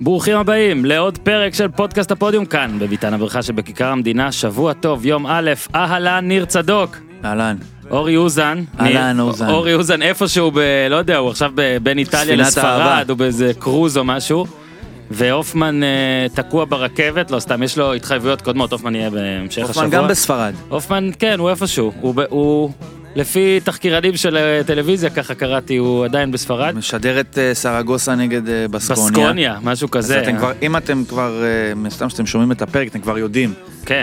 ברוכים הבאים לעוד פרק של פודקאסט הפודיום כאן, בביתן הברכה שבכיכר המדינה, שבוע טוב, יום א', אהלן ניר צדוק. אהלן. אורי אוזן. אהלן אוזן. אורי אוזן איפשהו, לא יודע, הוא עכשיו בין איטליה לספרד, הוא באיזה קרוז או משהו, והופמן תקוע ברכבת, לא סתם, יש לו התחייבויות קודמות, הופמן יהיה בהמשך השבוע. הופמן גם בספרד. הופמן, כן, הוא איפשהו, הוא לפי תחקירנים של טלוויזיה, ככה קראתי, הוא עדיין בספרד. משדרת סרגוסה נגד בסקוניה, משהו כזה. אם אתם כבר, מסתם שאתם שומעים את הפרק, אתם כבר יודעים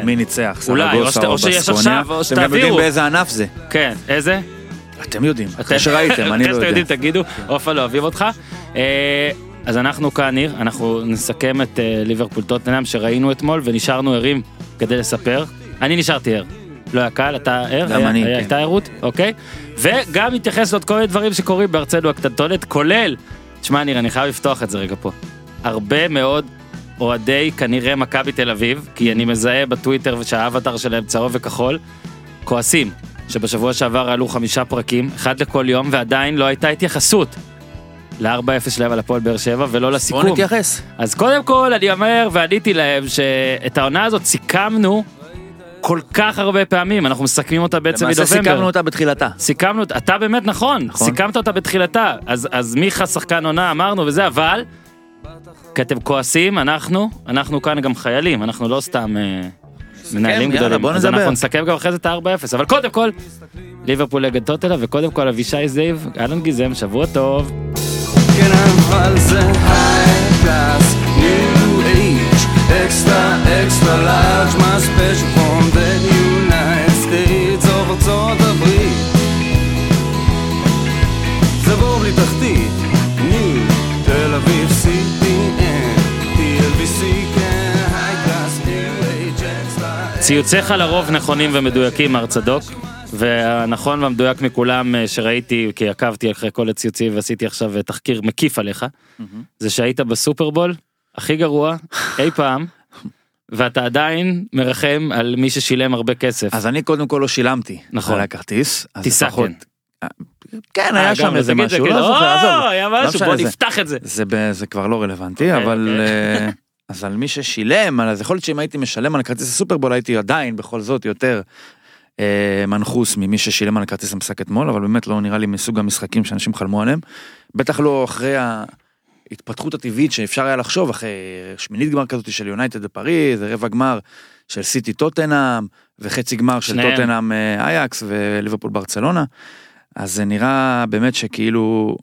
מי ניצח, סרגוסה או בסקוניה. אתם גם יודעים באיזה ענף זה. כן, איזה? אתם יודעים, אחרי שראיתם, אני לא יודע. אתם יודעים, תגידו, אופה לא אוהבים אותך. אז אנחנו כאן, ניר, אנחנו נסכם את ליברפול טוטנהאם שראינו אתמול, ונשארנו ערים כדי לספר. אני נשארתי ער. לא היה קל, אתה ער? גם אני, כן. הייתה ערות, אוקיי? וגם התייחס לעוד כל מיני דברים שקורים בארצנו הקטנטונת, כולל, תשמע נראה, אני חייב לפתוח את זה רגע פה. הרבה מאוד אוהדי, כנראה מכבי תל אביב, כי אני מזהה בטוויטר שהאבטר שלהם צהוב וכחול, כועסים, שבשבוע שעבר עלו 5 פרקים, 1 לכל יום, ועדיין לא הייתה התייחסות ל-4-0 שלהם על הפועל באר שבע, ולא לסיכום. בוא נתייחס. אז קודם כל, אני אומר, ועניתי להם, שאת העונה הזאת סיכמנו כל כך הרבה פעמים, אנחנו מסכמים אותה בעצם בנובמבר. למעשה סיכמנו אותה בתחילתה. סיכמנו אותה, אתה באמת נכון, סיכמת אותה בתחילתה, אז מיכה שחקן עונה אמרנו וזה, אבל, כי אתם כועסים, אנחנו כאן גם חיילים, אנחנו לא סתם מנהלים גדולים, אז אנחנו נסכם גם אחרי זה את ה-4-0, אבל קודם כל, ליברפול נגד טוטנהאם, וקודם כל אבישי זיו, אלון גיזם, שבוע טוב. Extra, extra large, my special from the United States of ארצות הברית. זבור בלי תחתית, ניו, תל אביב, CPN, TLVC, כן, הייקלאס, New Age, extra. ציוציך לרוב נכונים ומדויקים, מר צדוק, והנכון והמדויק מכולם שראיתי, כי עקבתי אחרי כל הציוצי ועשיתי עכשיו תחקיר מקיף עליך, זה שהיית בסופרבול, הכי גרוע, אי פעם, ואתה עדיין מרחם על מי ששילם הרבה כסף. אז אני קודם כל לא שילמתי. נכון. על הכרטיס. טיסה, כן. כן, היה שם איזה משהו. לא, היה משהו, בוא נפתח את זה. זה כבר לא רלוונטי, אבל אז על מי ששילם, אז יכול להיות שאם הייתי משלם על כרטיס הסופרבול, הייתי עדיין בכל זאת יותר מנחוס ממי ששילם על כרטיס המשחק אתמול, אבל באמת לא נראה לי מסוג המשחקים שאנשים חלמו עליהם. בטח לא אחרי התפתחות הטבעית שאפשר היה לחשוב, אחרי שמינית גמר כזאת של יונייטד בפריז, רבע גמר של סיטי טוטנהאם, וחצי גמר של טוטנהאם אייקס, וליברפול ברצלונה, אז זה נראה באמת שכאילו,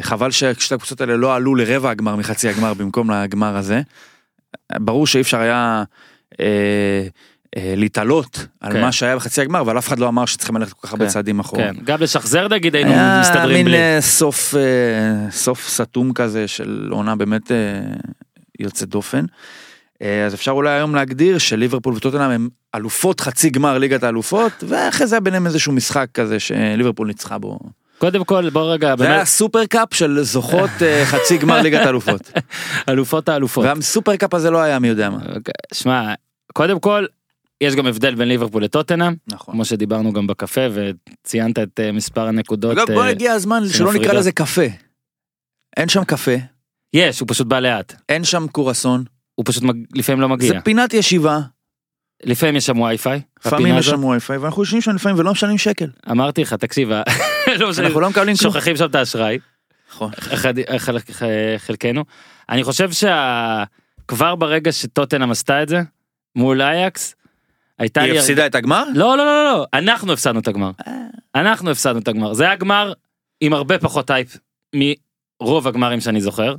חבל ששתי הקבוצות האלה לא עלו לרבע הגמר מחצי הגמר, במקום לגמר הזה, ברור שאי אפשר היה להתעלות על מה שהיה בחצי הגמר, אבל אף אחד לא אמר שצריכים ללכת כל כך בצעדים אחורה. גם לשחזר דגיד היינו מסתדרים בלי. היה מין סוף סתום כזה של עונה באמת יוצא דופן. אז אפשר אולי היום להגדיר שליברפול וטוטנהאם הם אלופות חצי גמר ליגת האלופות, ואחרי זה ביניהם איזשהו משחק כזה שליברפול ניצחה בו. קודם כל, בוא רגע, זה היה סופר קאפ של זוכות חצי גמר ליגת האלופות. אלופות האלופות. גם סופר קאפ הזה לא היה מי יודע מה. שמע, קודם כל יש גם הבדל בין ליברפול לטוטנהאם, כמו שדיברנו גם בקפה, וציינת את מספר הנקודות. אגב, בוא נגיע הזמן שלא נקרא לזה קפה. אין שם קפה. יש, הוא פשוט בא לאט. אין שם קורסון. הוא פשוט לפעמים לא מגיע. זה פינת ישיבה. לפעמים יש שם וי-פיי. לפעמים יש שם וי-פיי, ואנחנו יושבים שם לפעמים ולא משלמים שקל. אמרתי לך, תקשיב, אנחנו לא מקבלים כלום. שוכחים שם את האשראי. נכון. חלקנו. אני חושב שכבר ברגע שטוטנהאם עשתה את זה מול אייקס היא הפסידה את הגמר? לא, לא, לא, לא, אנחנו הפסדנו את הגמר. אנחנו הפסדנו את הגמר. זה היה גמר עם הרבה פחות אייפ מרוב הגמרים שאני זוכר,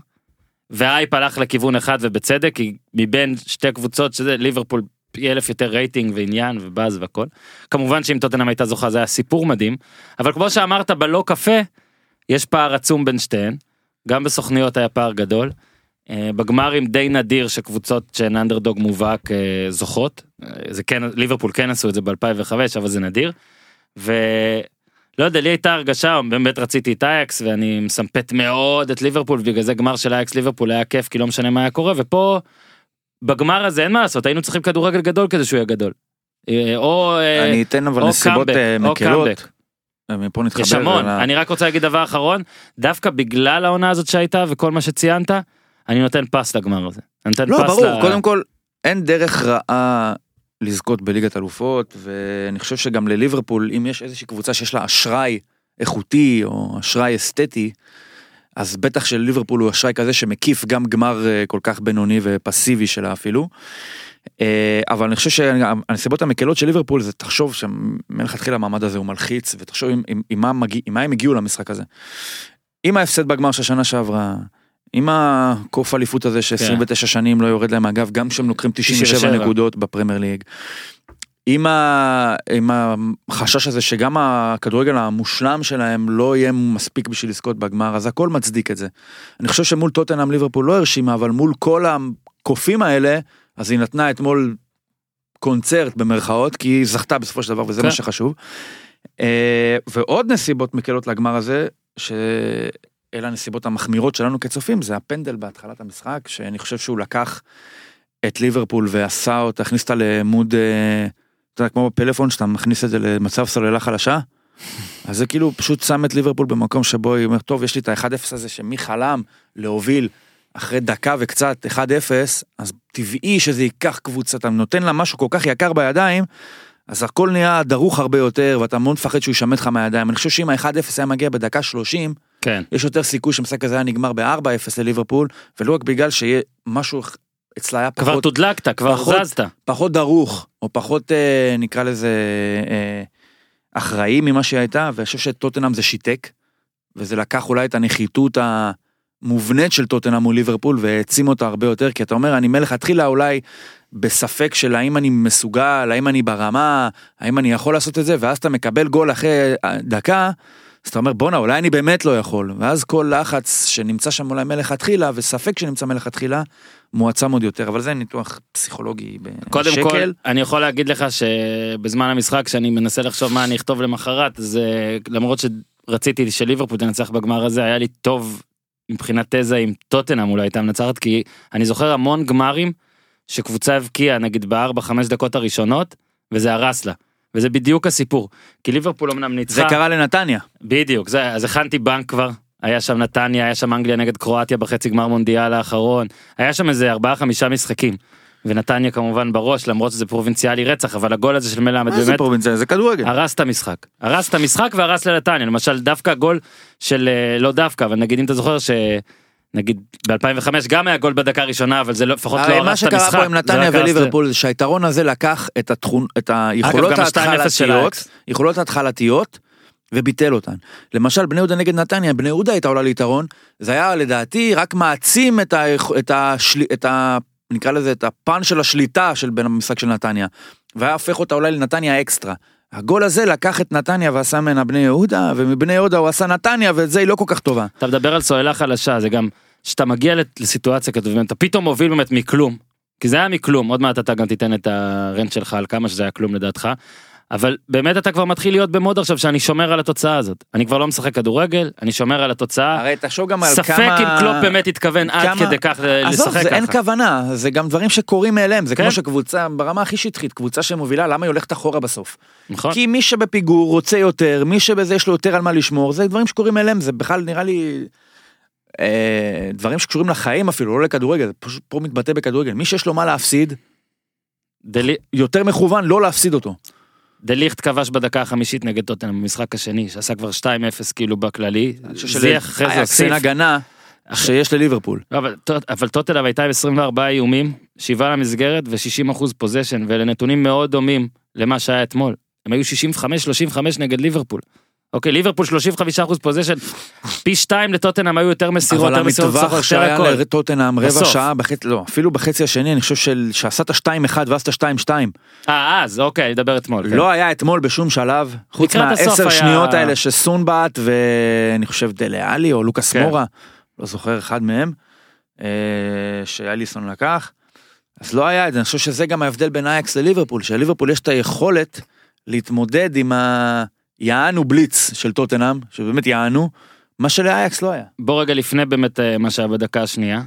והאייפ הלך לכיוון אחד ובצדק, כי מבין שתי קבוצות שזה ליברפול פי אלף יותר רייטינג ועניין ובאז והכל. כמובן שאם טוטנהאם הייתה זוכה זה היה סיפור מדהים, אבל כמו שאמרת בלא קפה, יש פער עצום בין שתיהן, גם בסוכניות היה פער גדול, בגמרים די נדיר שקבוצות שהן אנדרדוג מובהק זוכות, זה כן, ליברפול כן עשו את זה ב-2005, אבל זה נדיר, ולא יודע, לי הייתה הרגשה, באמת רציתי את אייקס, ואני מסמפת מאוד את ליברפול, בגלל זה גמר של אייקס ליברפול היה כיף, כי לא משנה מה היה קורה, ופה, בגמר הזה אין מה לעשות, היינו צריכים כדורגל גדול כזה שהוא יהיה גדול. אני אתן אבל נסיבות מקלות. מפה נתחבר. יש המון, אני רק רוצה להגיד דבר אחרון, דווקא בגלל העונה הזאת שהייתה, וכל מה שציינת, אני נותן פס לגמר הזה. לא, ברור, קודם כל, אין דרך רעה לזכות בליגת אלופות, ואני חושב שגם לליברפול, אם יש איזושהי קבוצה שיש לה אשראי איכותי, או אשראי אסתטי, אז בטח של ליברפול הוא אשראי כזה שמקיף גם גמר כל כך בינוני ופסיבי שלה אפילו, אבל אני חושב שהנסיבות המקלות של ליברפול זה תחשוב שמלך התחיל המעמד הזה הוא מלחיץ, ותחשוב עם מה הם הגיעו למשחק הזה. עם ההפסד בגמר של השנה שעברה, עם הקוף אליפות הזה ש-29 שנים לא יורד להם אגב, גם כשהם לוקחים 97 נקודות בפרמר ליג, עם החשש הזה שגם הכדורגל המושלם שלהם לא יהיה מספיק בשביל לזכות בגמר, אז הכל מצדיק את זה. אני חושב שמול טוטנהאם ליברפול לא הרשימה, אבל מול כל הקופים האלה, אז היא נתנה אתמול קונצרט במרכאות, כי היא זכתה בסופו של דבר, וזה מה שחשוב. ועוד נסיבות מקלות לגמר הזה, שאלה הנסיבות המחמירות שלנו כצופים, זה הפנדל בהתחלת המשחק, שאני חושב שהוא לקח את ליברפול ועשה או תכניס אותה למוד, אתה יודע, כמו בפלאפון שאתה מכניס את זה למצב סוללה חלשה, אז זה כאילו פשוט שם את ליברפול במקום שבו היא אומר, טוב, יש לי את ה-1-0 הזה שמי חלם להוביל אחרי דקה וקצת 1-0, אז טבעי שזה ייקח קבוצה, אתה נותן לה משהו כל כך יקר בידיים, אז הכל נהיה דרוך הרבה יותר, ואתה מאוד מפחד שהוא ישמט לך מהידיים. אני חושב שאם ה-1-0 היה מגיע בדקה 30, כן. יש יותר סיכוי שמשחק הזה היה נגמר ב-4-0 לליברפול, ולא רק בגלל שיהיה משהו אצלה היה פחות... כבר תודלקת, כבר זזת. פחות דרוך, או פחות נקרא לזה אחראי ממה שהייתה, ואני חושב שטוטנהאם זה שיתק, וזה לקח אולי את הנחיתות המובנית של טוטנהאם מול ליברפול, והעצים אותה הרבה יותר, כי אתה אומר, אני מלך התחילה אולי בספק של האם אני מסוגל, האם אני ברמה, האם אני יכול לעשות את זה, ואז אתה מקבל גול אחרי דקה, אז אתה אומר, בונה, אולי אני באמת לא יכול, ואז כל לחץ שנמצא שם אולי מלך התחילה, וספק שנמצא מלך התחילה, מועצם עוד יותר, אבל זה ניתוח פסיכולוגי בשקל. קודם כל, אני יכול להגיד לך שבזמן המשחק, שאני מנסה לחשוב מה אני אכתוב למחרת, זה, למרות שרציתי שליברפול תנצח בגמר הזה, היה לי טוב מבחינת תזה עם טוטנהאם, אולי הייתה מנצחת, כי אני זוכר המון גמרים שקבוצה הבקיעה, נגיד ב4-5 דקות הראשונות, וזה הרס לה. וזה בדיוק הסיפור, כי ליברפול אמנם ניצחה... זה קרה לנתניה. בדיוק, אז הכנתי בנק כבר, היה שם נתניה, היה שם אנגליה נגד קרואטיה בחצי גמר מונדיאל האחרון, היה שם איזה 4-5 משחקים, ונתניה כמובן בראש, למרות שזה פרובינציאלי רצח, אבל הגול הזה של מלמד באמת... מה זה פרובינציאלי? זה כדורגל. הרס את המשחק. הרס את המשחק והרס לנתניה, למשל דווקא גול של... לא דווקא, אבל נגיד אם אתה זוכר ש... נגיד ב-2005 גם היה גול בדקה ראשונה, אבל זה לפחות לא הרס את המשחק. מה שקרה פה עם נתניה וליברפול, שהיתרון הזה לקח את היכולות ההתחלתיות, וביטל אותן. למשל, בני יהודה נגד נתניה, בני יהודה הייתה עולה ליתרון, זה היה לדעתי רק מעצים את ה... נקרא לזה, את הפן של השליטה של בין המשחק של נתניה, והיה הופך אותה אולי לנתניה אקסטרה. הגול הזה לקח את נתניה ועשה מנה בני יהודה, ומבני יהודה הוא עשה נתניה, ואת זה היא לא כל כך טובה. אתה מדבר על סוללה חלשה, זה גם, שאתה מגיע לסיטואציה כתוב, אתה פתאום מוביל באמת מכלום, כי זה היה מכלום, עוד מעט אתה גם תיתן את הרנט שלך על כמה שזה היה כלום לדעתך, אבל באמת אתה כבר מתחיל להיות במוד עכשיו שאני שומר על התוצאה הזאת. אני כבר לא משחק כדורגל, אני שומר על התוצאה. הרי תחשוב גם על ספק כמה... ספק אם קלופ באמת התכוון כמה... עד כדי כך לשחק ככה. זה אין כוונה, זה גם דברים שקורים מאליהם. זה כן? כמו שקבוצה, ברמה הכי שטחית, קבוצה שמובילה, למה היא הולכת אחורה בסוף? נכון. כי מי שבפיגור רוצה יותר, מי שבזה יש לו יותר על מה לשמור, זה דברים שקורים מאליהם, זה בכלל נראה לי... דברים שקשורים לחיים אפילו, לא לכדורגל, פה מתבטא בכדורגל. מי שיש לו מה להפסיד, יותר מכוון לא להפסיד אותו. דליכט כבש בדקה החמישית נגד טוטנהאם במשחק השני, שעשה כבר 2-0 כאילו בכללי, זיח אחרי זה הוסיף. היה קצין הגנה שיש לליברפול. אבל טוטנהאם הייתה עם 24 איומים, 7 למסגרת ו-60% פוזשן, ואלה נתונים מאוד דומים למה שהיה אתמול. הם היו 65-35 נגד ליברפול. אוקיי, ליברפול 35% פוזשן, פי 2 לטוטנהאם היו יותר מסירות, אבל המטווח שהיה לטוטנהאם רבע שעה, לא, אפילו בחצי השני, אני חושב שעשת 2-1 ועשת 2-2. אז, אוקיי, אני אדבר אתמול. לא היה אתמול בשום שלב, חוץ מה-10 שניות האלה שסון באת, ואני חושב דלה אלי או לוקאס מורה, לא זוכר אחד מהם, שאליסון לקח, אז לא היה, אני חושב שזה גם ההבדל בין אייקס לליברפול, שלליברפול יש את היכולת להתמודד עם ה... יענו בליץ של טוטנהאם, שבאמת יענו, מה שלאייקס לא היה. בוא רגע לפני באמת מה שהיה בדקה השנייה.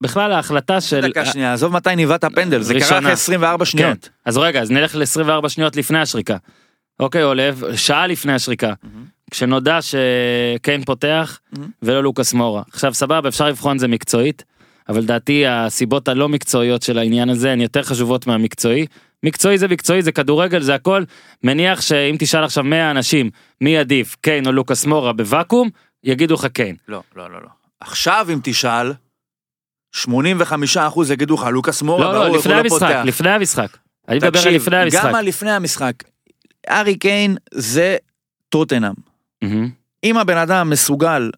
בכלל ההחלטה של... דקה שנייה, עזוב מתי ניבט הפנדל, זה קרה אחרי 24 שניות. כן. אז רגע, אז נלך ל-24 שניות לפני השריקה. אוקיי, עולב, שעה לפני השריקה. כשנודע שקיין פותח, ולא לוקאס מורה. עכשיו סבבה, אפשר לבחון זה מקצועית. אבל דעתי הסיבות הלא מקצועיות של העניין הזה הן יותר חשובות מהמקצועי. מקצועי זה כדורגל, זה הכל. מניח שאם תשאל עכשיו 100 אנשים מי עדיף, קיין או לוקאס מורה בוואקום, יגידו לך קיין. לא, לא, לא, לא. עכשיו אם תשאל, 85% יגידו לך לוקאס מורה. לא, לא, לפני המשחק, לפני המשחק. אני מדבר על לפני המשחק. גם על לפני המשחק. ארי קיין זה טוטנהאם. אם הבן אדם מסוגל,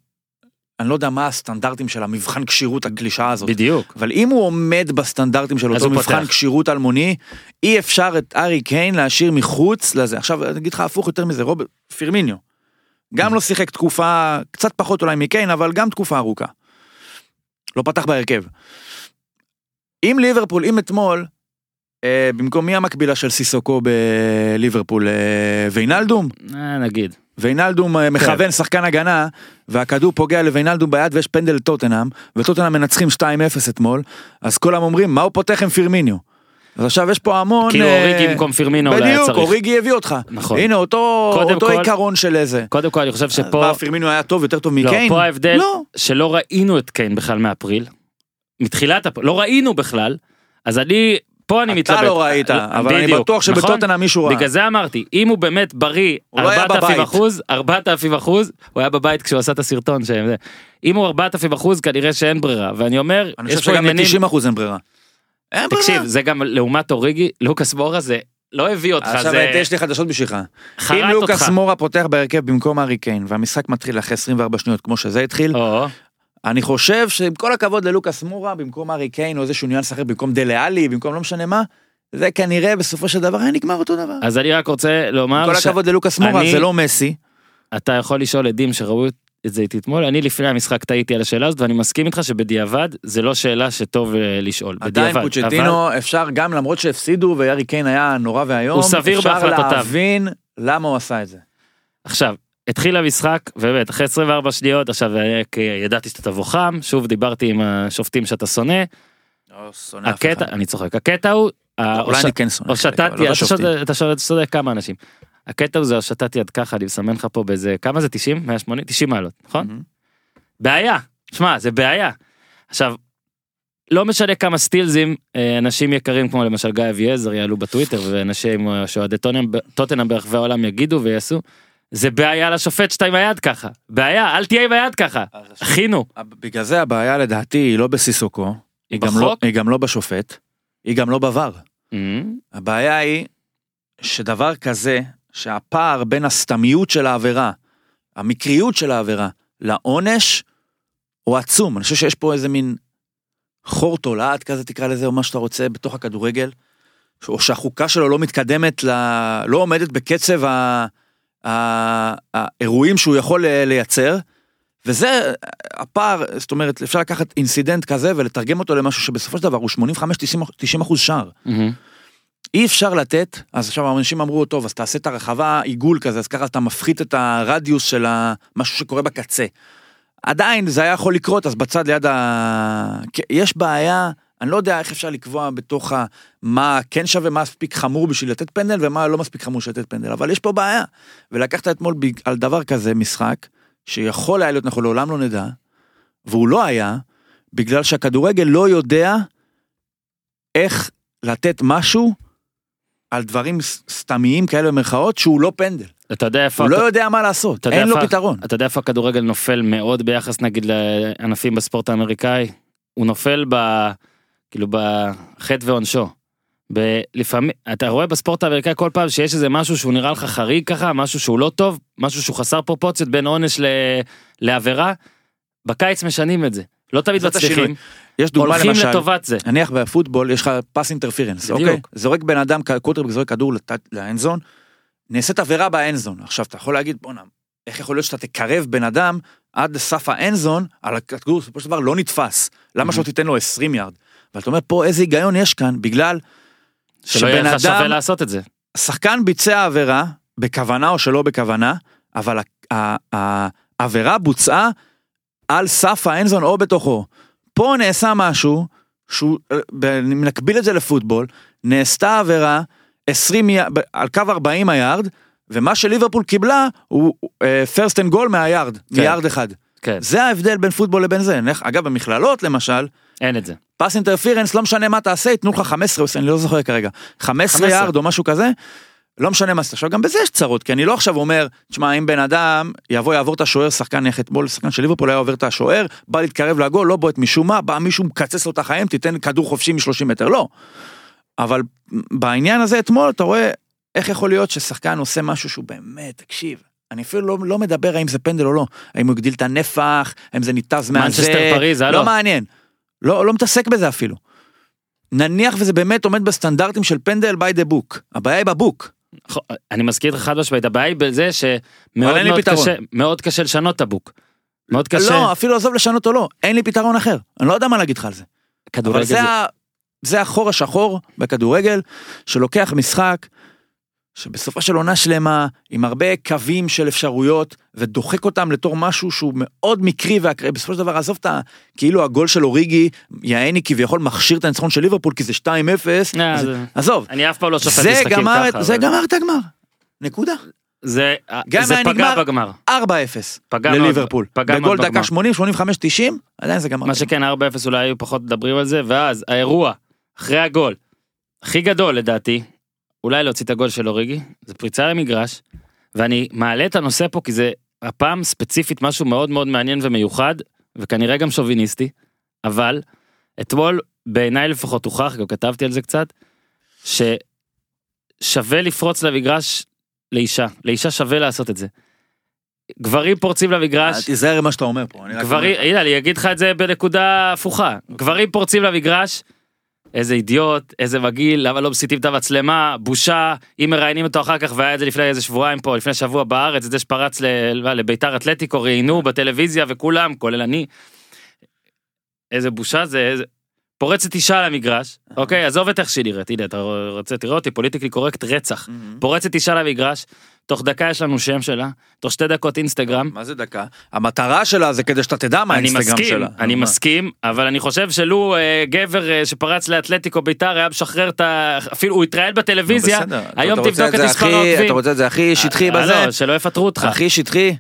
אני לא יודע מה הסטנדרטים של המבחן קשירות, הגלישה הזאת. בדיוק. אבל אם הוא עומד בסטנדרטים של אותו מבחן קשירות אלמוני, אי אפשר את ארי קיין להשאיר מחוץ לזה. עכשיו, אני אגיד לך הפוך יותר מזה, רוברט פירמיניו. גם לא שיחק תקופה, קצת פחות אולי מקיין, אבל גם תקופה ארוכה. לא פתח בהרכב. אם ליברפול, אם אתמול, במקום מי המקבילה של סיסוקו בליברפול, ויינלדום? נגיד. ויינלדום מכוון שחקן הגנה, והכדור פוגע לויינלדום ביד, ויש פנדל טוטנהאם, וטוטנהאם מנצחים 2-0 אתמול, אז כולם אומרים, מה הוא פותח עם פירמיניו? אז עכשיו יש פה המון... כאילו אוריגי במקום פירמינו אולי היה צריך. בדיוק, אוריגי הביא אותך. נכון. הנה, אותו עיקרון של איזה. קודם כל, אני חושב שפה... מה, פירמינו היה טוב, יותר טוב מקיין? לא, פה ההבדל שלא ראינו את קיין בכלל מאפריל. מתחילת הפריל, לא ראינו בכלל, אז אני... פה אני מתלבט. אתה לא ראית, אבל אני בטוח שבטוטנה מישהו ראה. בגלל זה אמרתי, אם הוא באמת בריא, 4,000%, הוא היה בבית כשהוא עשה את הסרטון, אם הוא 4,000%, כנראה שאין ברירה, ואני אומר, אני חושב שגם 90% אין ברירה. תקשיב, זה גם לעומת אוריגי, לוקאס מורה זה לא הביא אותך. עכשיו יש לי חדשות בשיחה. אם לוקאס מורה פותח בהרכב במקום ארי קיין, והמשחק מתחיל אחרי 24 שניות כמו שזה התחיל, אני חושב שעם כל הכבוד ללוקאס מורה, במקום ארי קיין או איזשהו ניואנס אחר, במקום דלה אלי, במקום לא משנה מה, זה כנראה בסופו של דבר היה נגמר אותו דבר. אז אני רק רוצה לומר... עם כל הכבוד ללוקאס מורה, זה לא מסי. אתה יכול לשאול עדים שראו את זה תתמול, אני לפני המשחק טעיתי על השאלה הזאת, ואני מסכים איתך שבדיעבד, זה לא שאלה שטוב לשאול. עדיין פוצ'טינו אפשר גם, למרות שהפסידו, וארי קיין היה נורא והיום, אפשר להבין למה הוא עשה את זה. עכשיו, התחיל המשחק, ובאמת, אחרי 24 שניות, עכשיו ידעתי שאתה תבוא חם, שוב דיברתי עם השופטים שאתה שונא, אני צוחק, הקטע הוא, אולי אני כן שונא, אתה שונא כמה אנשים, הקטע הוא זה השתת יד ככה, אני מסמן לך פה באיזה, כמה זה 90? 180? 90 מעלות, נכון? בעיה, שמע, זה בעיה. עכשיו, לא משנה כמה סטילזים, אנשים יקרים כמו למשל גיא אביעזר יעלו בטוויטר, ואנשים שאוהדי טוטנהאם ברחבי העולם יגידו ויעשו, זה בעיה לשופט שאתה עם היד ככה. בעיה, אל תהיה עם היד ככה. אחינו. בגלל זה הבעיה לדעתי היא לא בסיסוקו, היא גם לא בשופט, היא גם לא בוואר. הבעיה היא שדבר כזה, שהפער בין הסתמיות של העבירה, המקריות של העבירה, לעונש, הוא עצום. אני חושב שיש פה איזה מין חור תולעת כזה, תקרא לזה או מה שאתה רוצה, בתוך הכדורגל, או שהחוקה שלו לא מתקדמת, לא עומדת בקצב האירועים שהוא יכול לייצר, וזה הפער, זאת אומרת, אפשר לקחת אינסידנט כזה ולתרגם אותו למשהו שבסופו של דבר הוא 85-90% שער. אי אפשר לתת, אז עכשיו האנשים אמרו, טוב, אז תעשה את הרחבה עיגול כזה, אז ככה אתה מפחית את הרדיוס של משהו שקורה בקצה. עדיין זה היה יכול לקרות, אז בצד ליד יש בעיה, אני לא יודע איך אפשר לקבוע בתוך מה כן שווה, מה מספיק חמור בשביל לתת פנדל, ומה לא מספיק חמור בשביל לתת פנדל, אבל יש פה בעיה. ולקחת אתמול על דבר כזה משחק, שיכול היה להיות, אנחנו לעולם לא נדע, והוא לא היה, בגלל שהכדורגל לא יודע איך לתת משהו על דברים סתמיים כאלה במרכאות, שהוא לא פנדל. הוא לא יודע מה לעשות, אין לו פתרון. אתה יודע איפה הכדורגל נופל מאוד ביחס, נגיד, לענפים בספורט האמריקאי? הוא נופל כאילו בחטא ועונשו. לפעמים, אתה רואה בספורט האמריקאי כל פעם שיש איזה משהו שהוא נראה לך חריג ככה, משהו שהוא לא טוב, משהו שהוא חסר פרופוציות בין עונש לעבירה, בקיץ משנים את זה. לא תמיד מצליחים. הולכים לטובת זה. נניח בפוטבול יש לך פס אינטרפירנס, אוקיי? זורק בן אדם, קוטרבק זורק כדור לאנזון, נעשית עבירה באנזון. עכשיו אתה יכול להגיד, בוא נאם, איך יכול להיות שאתה תקרב בן אדם עד לסף האנזון, על הכדור, בסופו של דבר לא נתפס. למה שלא תיתן לו 20 יארד? אבל אתה אומר, פה איזה היגיון יש כאן, בגלל שלא יהיה לך שווה לעשות את זה. שחקן ביצע עבירה, בכוונה או שלא בכוונה, אבל העבירה בוצעה על סף האנזון או בתוכו. פה נעשה משהו, נקביל את זה לפוטבול, נעשתה עבירה 20 יארד, על קו 40 היארד, ומה שליברפול קיבלה הוא first and goal מהיארד, מיארד אחד. זה ההבדל בין פוטבול לבין זה. אגב, במכללות, למשל, אין את זה. פס אינטרפירנס, לא משנה מה תעשה, יתנו לך 15, אני לא זוכר כרגע, 15 יארד או משהו כזה, לא משנה מה, עכשיו גם בזה יש צרות, כי אני לא עכשיו אומר, תשמע, אם בן אדם יעבור את השוער, שחקן יחד בול, שחקן של ליברפול היה עובר את השוער, בא להתקרב לגול, לא בועט משום מה, בא מישהו מקצץ לו את החיים, תיתן כדור חופשי מ-30 מטר, לא. אבל בעניין הזה אתמול, אתה רואה איך יכול להיות ששחקן עושה משהו שהוא באמת, תקשיב, אני אפילו לא מדבר האם זה פנדל או לא, האם הוא הגדיל את הנפח, האם זה ניתז מהזה, לא מעניין, לא מתעסק בזה אפילו. נניח וזה באמת עומד בסטנדרטים של פנדל by the book, הבעיה היא בבוק. אני מזכיר לך חד משמעית, הבעיה היא בזה שמאוד קשה לשנות את הבוק. לא, אפילו עזוב לשנות או לא, אין לי פתרון אחר, אני לא יודע מה להגיד לך על זה. אבל זה החור השחור בכדורגל, שלוקח משחק, שבסופה של עונה שלמה, עם הרבה קווים של אפשרויות, ודוחק אותם לתור משהו שהוא מאוד מקרי והקרי, בסופו של דבר עזוב את כאילו הגול של אוריגי, יעני כביכול מכשיר את הניצחון של ליברפול, כי זה 2-0, עזוב. אני אף פעם לא שופט משחקים ככה. זה גמר את הגמר, נקודה. זה פגע בגמר. 4-0 לליברפול. בגול דקה 80, 85, 90, עדיין זה גמר. מה שכן, 4-0 אולי היו פחות מדברים על זה, ואז האירוע, אחרי הגול, הכי גדול לדעתי, אולי להוציא את הגול של אוריגי, זה פריצה למגרש, ואני מעלה את הנושא פה, כי זה הפעם ספציפית משהו מאוד מאוד מעניין ומיוחד, וכנראה גם שוביניסטי, אבל אתמול בעיניי לפחות הוכח, גם כתבתי על זה קצת, ששווה לפרוץ למגרש לאישה, לאישה שווה לעשות את זה. גברים פורצים למגרש, תיזהר מה שאתה אומר פה, אני אגיד לך את זה בנקודה הפוכה, גברים פורצים למגרש, איזה אידיוט, איזה מגיל, למה לא מסיתים את המצלמה, בושה, אם מראיינים אותו אחר כך, והיה את זה לפני איזה שבועיים פה, לפני שבוע בארץ, את זה שפרץ לביתר אתלטיקו, ראיינו בטלוויזיה וכולם, כולל אני. איזה בושה זה, איזה... פורצת אישה למגרש, אוקיי, עזוב את איך שהיא נראית, הנה, אתה רוצה, תראה אותי, פוליטיקלי קורקט רצח, פורצת אישה למגרש, תוך דקה יש לנו שם שלה, תוך 2 דקות אינסטגרם. מה זה דקה? המטרה שלה זה כדי שאתה תדע מה האינסטגרם שלה. אני מסכים, אבל אני חושב שלו גבר שפרץ לאתלטיקו ביתר, היה משחרר את ה... אפילו הוא התראיין בטלוויזיה, היום תבדוק את מספר העוקבים. אתה רוצה את זה הכי שטחי בזה? לא, שלא יפטרו אותך. הכי שטחי?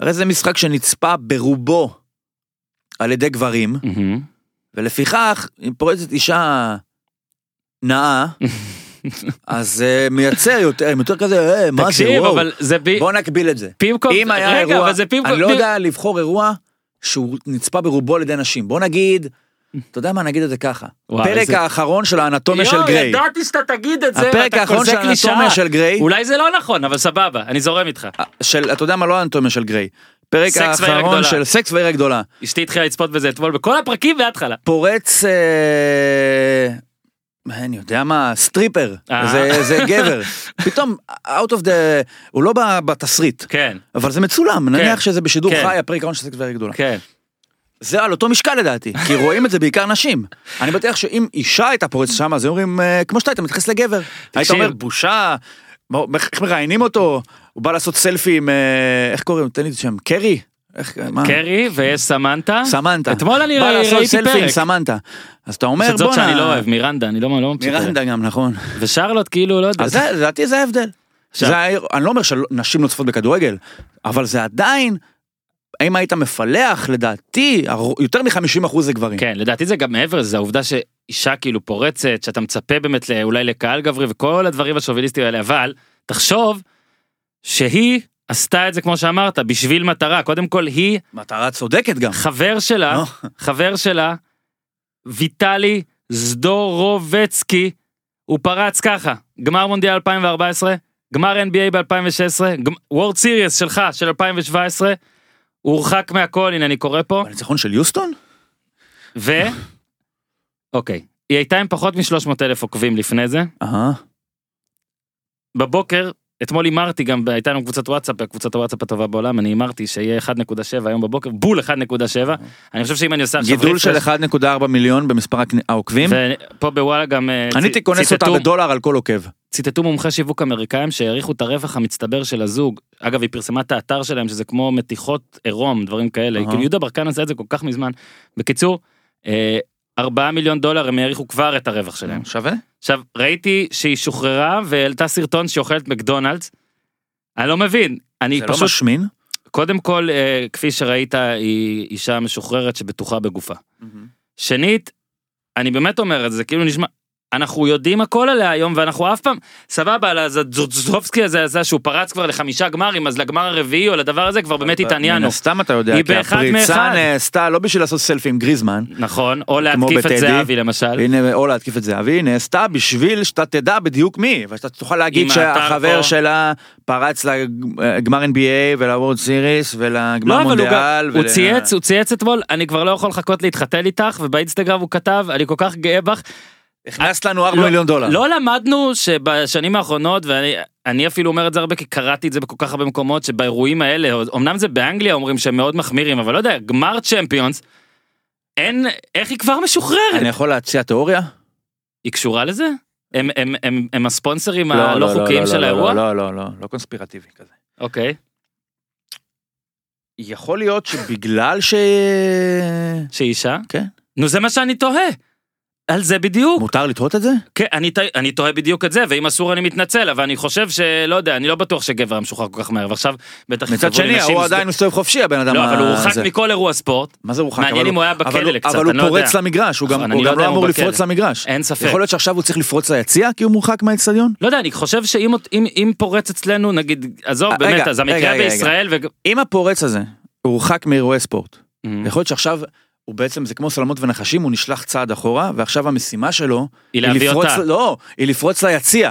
הרי זה משחק שנצפה ברובו על ידי גברים, ולפיכך, אם פורצת אישה נאה, אז מייצר יותר כזה, מה זה, בוא נקביל את זה. אם היה אירוע, אני לא יודע לבחור אירוע שהוא נצפה ברובו על ידי נשים. בוא נגיד, אתה יודע מה, נגיד את זה ככה. הפרק האחרון של האנטומיה של גריי. ידעתי שאתה תגיד את זה. הפרק האחרון של האנטומיה של גריי. אולי זה לא נכון, אבל סבבה, אני זורם איתך. אתה יודע מה, לא האנטומיה של גריי. פרק האחרון של סקס והעיר הגדולה. אשתי התחילה לצפות בזה אתמול, בכל הפרקים וההתחלה. פורץ... אני יודע מה, סטריפר, זה גבר, פתאום, out of the, הוא לא בתסריט, אבל זה מצולם, נניח שזה בשידור חי, הפרק האחרון של סקס והעיר הגדולה. זה על אותו משקל לדעתי, כי רואים את זה בעיקר נשים, אני בטוח שאם אישה הייתה פורצת שם, אז אומרים, כמו שאתה, אתה מתייחס לגבר, היית אומר, בושה, איך מראיינים אותו, הוא בא לעשות סלפי עם, איך קוראים, תן לי את שם, קרי? קרי ויש סמנטה. סמנטה. אתמול אני ראיתי פרק. סמנטה. אז אתה אומר בוא... זאת שאני לא אוהב, מירנדה, אני לא מצטער. מירנדה גם, נכון. ושרלוט כאילו לא יודע. אז לדעתי זה ההבדל. אני לא אומר שנשים נוצפות בכדורגל, אבל זה עדיין, אם היית מפלח, לדעתי, יותר מ-50% זה גברים. כן, לדעתי זה גם מעבר, זה העובדה שאישה כאילו פורצת, שאתה מצפה באמת אולי לקהל גברי, וכל הדברים השוביליסטיים האלה, אבל תחשוב שהיא עשתה את זה כמו שאמרת, בשביל מטרה, קודם כל היא... מטרה צודקת גם. חבר שלה, ויטלי זדורובצקי, הוא פרץ ככה, גמר מונדיאל 2014, גמר NBA ב-2016, וורד סיריס שלך, של 2017, הוא הורחק מהכל, הנה אני קורא פה. בניצחון של יוסטון? אוקיי, היא הייתה עם פחות מ-300,000 עוקבים לפני זה. בבוקר... אתמול אמרתי גם, הייתה לנו קבוצת וואטסאפ, קבוצת הוואטסאפ הטובה בעולם, אני אמרתי שיהיה 1.7 היום בבוקר, בול 1.7, אני חושב שאם אני עושה... גידול של 1.4 מיליון במספר העוקבים. ופה בוואלה גם... אני תיכנס אותה בדולר על כל עוקב. ציטטו מומחי שיווק אמריקאים שהעריכו את הרווח המצטבר של הזוג, אגב היא פרסמה את האתר שלהם שזה כמו מתיחות עירום, דברים כאלה, יהודה ברקן עשה את זה כל כך מזמן. בקיצור, 4 מיליון דולר הם העריכו כבר את הרווח שלהם. שווה? עכשיו, ראיתי שהיא שוחררה, והעלתה סרטון שאוכלת מקדונלדס, אני לא מבין, אני פשוט... זה לא משמין? קודם כל, כפי שראית, היא אישה משוחררת שבטוחה בגופה. שנית, אני באמת אומר את זה, כאילו נשמע, אנחנו יודעים הכל עליה היום, ואנחנו אף פעם, סבבה, על הז'וזובסקי הזה, שהוא פרץ כבר ל5 גמרים, אז לגמר הרביעי או לדבר הזה, כבר באמת התעניינו. סתם אתה יודע, כי הפריצה נעשתה, לא בשביל לעשות סלפי עם גריזמן. נכון, או להתקיף את זהבי למשל. או להתקיף את זהבי, נעשתה בשביל שאתה תדע בדיוק מי, ואתה תוכל להגיד שהחבר שלה פרץ לגמר NBA ולוורד סיריס ולגמר מונדיאל. הוא צייץ אתמול, אני כבר לא יכול לחכות להתחתן איתך, ובאינסטגרם הוא כתב, אני כל כך גאה בך. הכנסת לנו 4 מיליון דולר. לא למדנו שבשנים האחרונות, ואני אפילו אומר את זה הרבה, כי קראתי את זה בכל כך הרבה מקומות, שבאירועים האלה, אמנם זה באנגליה אומרים שהם מאוד מחמירים, אבל לא יודע, גמר צ'מפיונס, אין, איך היא כבר משוחררת? אני יכול להציע תיאוריה? היא קשורה לזה? הם הספונסרים הלא חוקיים של האירוע? לא, לא, לא, לא קונספירטיבי כזה. אוקיי. יכול להיות שבגלל שאישה? כן. נו, זה מה שאני תוהה. על זה בדיוק. מותר לתהות את זה? כן, אני תוהה בדיוק את זה, ואם אסור אני מתנצל, אבל אני חושב שלא יודע, אני לא בטוח שגבר משוחרר כל כך מהר, ועכשיו בטח... מצד שני, הוא עדיין מסתובב חופשי, הבן אדם... לא, אבל הוא רוחק מכל אירוע ספורט. מה זה רוחק? מעניין אם הוא היה בכלא קצת, אבל הוא פורץ למגרש, הוא גם לא אמור לפרוץ למגרש. אין ספק. יכול להיות שעכשיו הוא צריך לפרוץ ליציע, כי הוא מורחק מהאצטדיון? לא יודע, אני חושב שאם פורץ אצלנו, נגיד, עזוב, באמת, אז המקרה בישראל אם הפורץ הזה מורחק מאירועי ספורט, יכול להיות שעכשיו הוא בעצם, זה כמו סלמות ונחשים, הוא נשלח צעד אחורה, ועכשיו המשימה שלו, היא לפרוץ ליציע.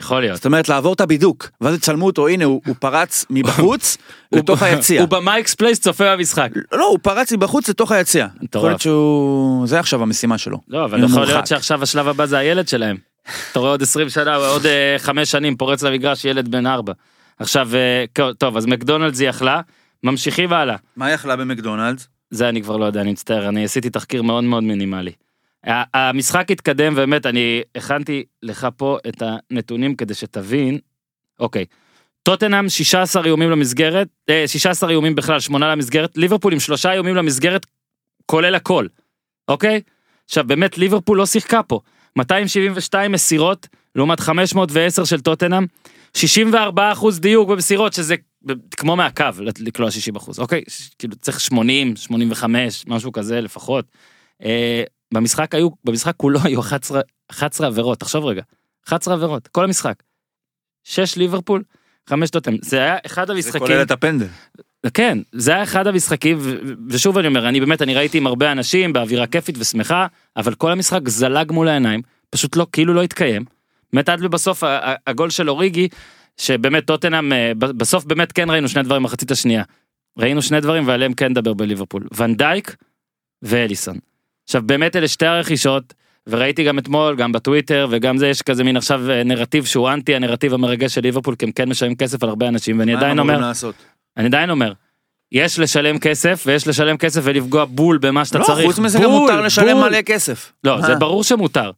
יכול להיות. זאת אומרת, לעבור את הבידוק, ואז יצלמו אותו, הנה, הוא פרץ מבחוץ לתוך היציע. הוא במייקס פלייס צופה במשחק. לא, הוא פרץ מבחוץ לתוך היציע. יכול להיות שהוא... זה עכשיו המשימה שלו. לא, אבל יכול להיות שעכשיו השלב הבא זה הילד שלהם. אתה רואה עוד 20 שנה, עוד 5 שנים, פורץ למגרש ילד בן 4. עכשיו, טוב, אז מקדונלדס היא אכלה, ממשיכים הלאה. מה היא אכלה במקדונלדס? זה אני כבר לא יודע, אני מצטער, אני עשיתי תחקיר מאוד מאוד מינימלי. המשחק התקדם, באמת, אני הכנתי לך פה את הנתונים כדי שתבין. אוקיי, טוטנהאם 16 איומים למסגרת, 16 איומים בכלל, 8 למסגרת, ליברפול עם 3 איומים למסגרת, כולל הכל, אוקיי? עכשיו, באמת, ליברפול לא שיחקה פה, 272 מסירות, לעומת 510 של טוטנהאם, 64% דיוק במסירות, שזה כמו מהקו, לקלוע 60%, אוקיי, כאילו צריך 80, 85, משהו כזה לפחות, במשחק כולו היו 11 עבירות, תחשוב רגע, 11 עבירות, כל המשחק, 6 ליברפול, 5 טוטנהאם, זה היה אחד המשחקים, זה כולל את הפנדל, כן, זה היה אחד המשחקים, ושוב אני אומר, אני באמת, אני ראיתי עם הרבה אנשים, באווירה כיפית ושמחה, אבל כל המשחק זלג מול העיניים, פשוט לא, כאילו לא התקיים, באמת עד לבסוף, הגול של אוריגי, שבאמת טוטנהאם, בסוף באמת כן ראינו שני דברים, מחצית השנייה. ראינו שני דברים, ועליהם כן נדבר בליברפול. ונדייק ואליסון. עכשיו, באמת אלה שתי הרכישות, וראיתי גם אתמול, גם בטוויטר, וגם זה יש כזה מין עכשיו נרטיב שהוא אנטי, הנרטיב המרגש של ליברפול, כי הם כן משלמים כסף על הרבה אנשים, ואני עדיין אומר, יש לשלם כסף, ויש לשלם כסף ולפגוע בול במה שאתה צריך. לא, חוץ מזה גם מותר לשלם מלא כסף. לא, זה ברור שמותר.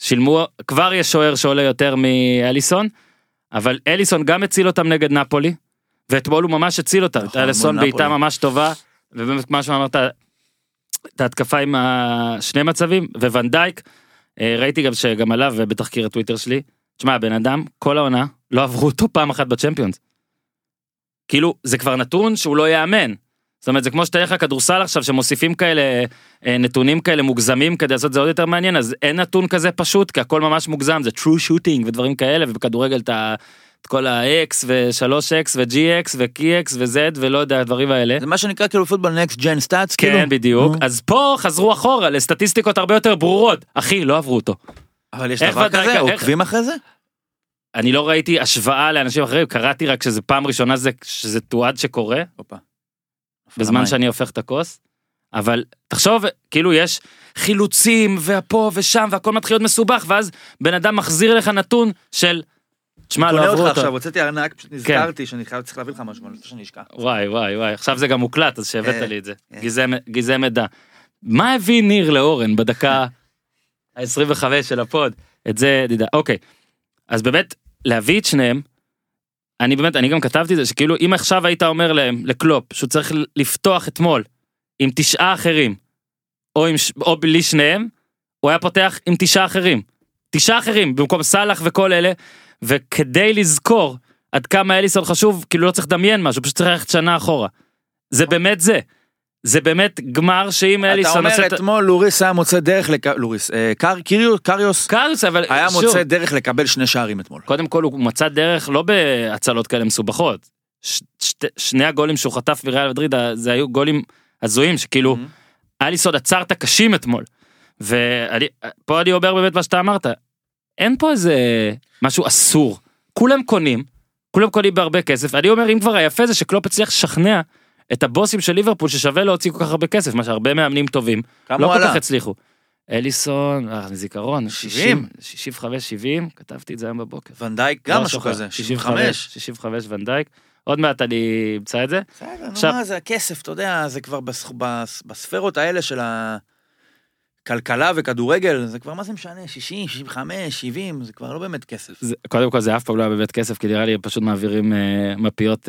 שילמו, כבר יש שוער שעולה יותר מאליסון, אבל אליסון גם הציל אותם נגד נפולי, ואתמול הוא ממש הציל אותם, אליסון בעיטה ממש טובה, ובאמת כמו שאמרת, את ההתקפה עם שני מצבים, וונדייק, ראיתי גם שגם עליו, בתחקיר הטוויטר שלי, תשמע, הבן אדם, כל העונה, לא עברו אותו פעם אחת בצ'מפיונס. כאילו, זה כבר נתון שהוא לא יאמן, זאת אומרת, זה כמו שתלך הכדורסל עכשיו, שמוסיפים כאלה, נתונים כאלה מוגזמים, כדי לעשות זה עוד יותר מעניין, אז אין נתון כזה פשוט, כי הכל ממש מוגזם, זה true shooting ודברים כאלה, ובכדורגל את כל ה-X ו-3X ו-GX ו-KX ו-Z ולא יודע, הדברים האלה. זה מה שנקרא כאילו פוטבול Next Gen Stats, כאילו. כן, בדיוק. אז פה חזרו אחורה לסטטיסטיקות הרבה יותר ברורות. אחי, לא עברו אותו. אבל יש דבר כזה, עוקבים אחרי זה? אני לא ראיתי השוואה לאנשים אחרים, קראתי רק שזה פעם ראשונה שזה תועד שקורה. בזמן שאני הופך את הכוס, אבל תחשוב, כאילו יש חילוצים, והפה ושם, והכל מתחיל להיות מסובך, ואז בן אדם מחזיר לך נתון של, תשמע, לא עברו אותו. עכשיו, הוצאתי ארנק, פשוט נזכרתי שאני צריך להביא לך משהו, אני רוצה שאני אשכח. וואי, וואי, וואי, עכשיו זה גם מוקלט, אז שהבאת לי את זה. גזעי מידע. מה הביא ניר לאורן בדקה ה-25 של הפוד? את זה, דידה. אוקיי, אז באמת, להביא את שניהם, אני באמת, אני גם כתבתי זה, שכאילו אם עכשיו היית אומר להם, לקלופ, שהוא צריך לפתוח אתמול, עם 9 אחרים, או בלי שניהם, הוא היה פותח עם 9 אחרים. 9 אחרים, במקום סלח וכל אלה, וכדי לזכור עד כמה אליסון חשוב, כאילו לא צריך לדמיין משהו, פשוט צריך ללכת שנה אחורה. זה באמת זה. זה באמת גמר שאם אליסון... אתה אומר אתמול, לוריס היה מוצא דרך לקבל... לוריס, קריוס, אבל... היה מוצא דרך לקבל 2 שערים אתמול. קודם כל הוא מצא דרך, לא בהצלות כאלה מסובכות. 2 הגולים שהוא חטף בריאל מדריד, זה היו גולים הזויים, שכאילו, אליסון עצר את הקשים אתמול. ופה אני אומר באמת מה שאתה אמרת, אין פה איזה משהו אסור. כולם קונים בהרבה כסף. אני אומר, אם כבר היפה זה שקלופ הצליח לשכנע את הבוסים של ליברפול ששווה להוציא כל כך הרבה כסף, מה שהרבה מאמנים טובים לא כל כך הצליחו. אליסון, זיכרון, 65-70, כתבתי את זה היום בבוקר. ונדייק גם משהו כזה, 65 ונדייק, עוד מעט אני אמצא את זה. זה הכסף, אתה יודע, זה כבר בספרות האלה של כלכלה וכדורגל, זה כבר מה זה משנה, 60, 65, 70, זה כבר לא באמת כסף. קודם כל זה אף פעם לא היה באמת כסף, כי נראה לי פשוט מעבירים מפיות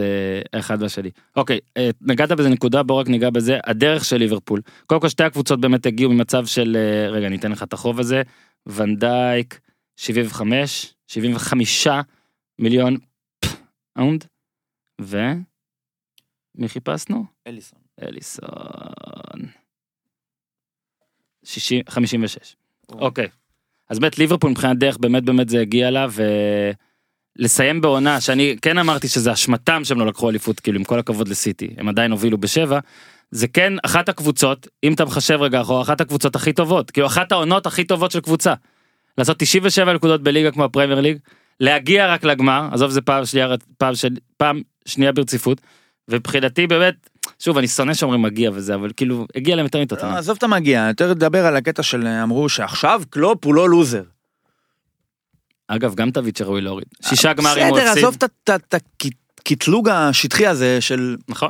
אחד לשני. אוקיי, נגעת בזה נקודה, בוא רק ניגע בזה, הדרך של ליברפול. קודם כל שתי הקבוצות באמת הגיעו ממצב של, רגע, אני אתן לך את החוב הזה, ונדייק, 75 מיליון אונד, ומי חיפשנו? אליסון. 56. אוקיי. אז באמת ליברפול מבחינת דרך באמת זה הגיע לה, ולסיים בעונה, שאני כן אמרתי שזה אשמתם שהם לא לקחו אליפות, כאילו עם כל הכבוד לסיטי, הם עדיין הובילו ב7, זה כן אחת הקבוצות, אם אתה מחשב רגע אחורה, אחת הקבוצות הכי טובות, כאילו אחת העונות הכי טובות של קבוצה, לעשות 97 נקודות בליגה כמו הפרמייר ליג, להגיע רק לגמר, עזוב זה פעם שנייה ברציפות, ובחינתי באמת, שוב, אני שונא שאומרים מגיע וזה, אבל כאילו, הגיע להם יותר מתותנה. עזוב את המגיע, יותר לדבר על הקטע של אמרו שעכשיו קלופ הוא לא לוזר. אגב, גם תביא צ'רוי להוריד. 6 גמרים הוא הפסיד. בסדר, עזוב את הקטלוג השטחי הזה של... נכון.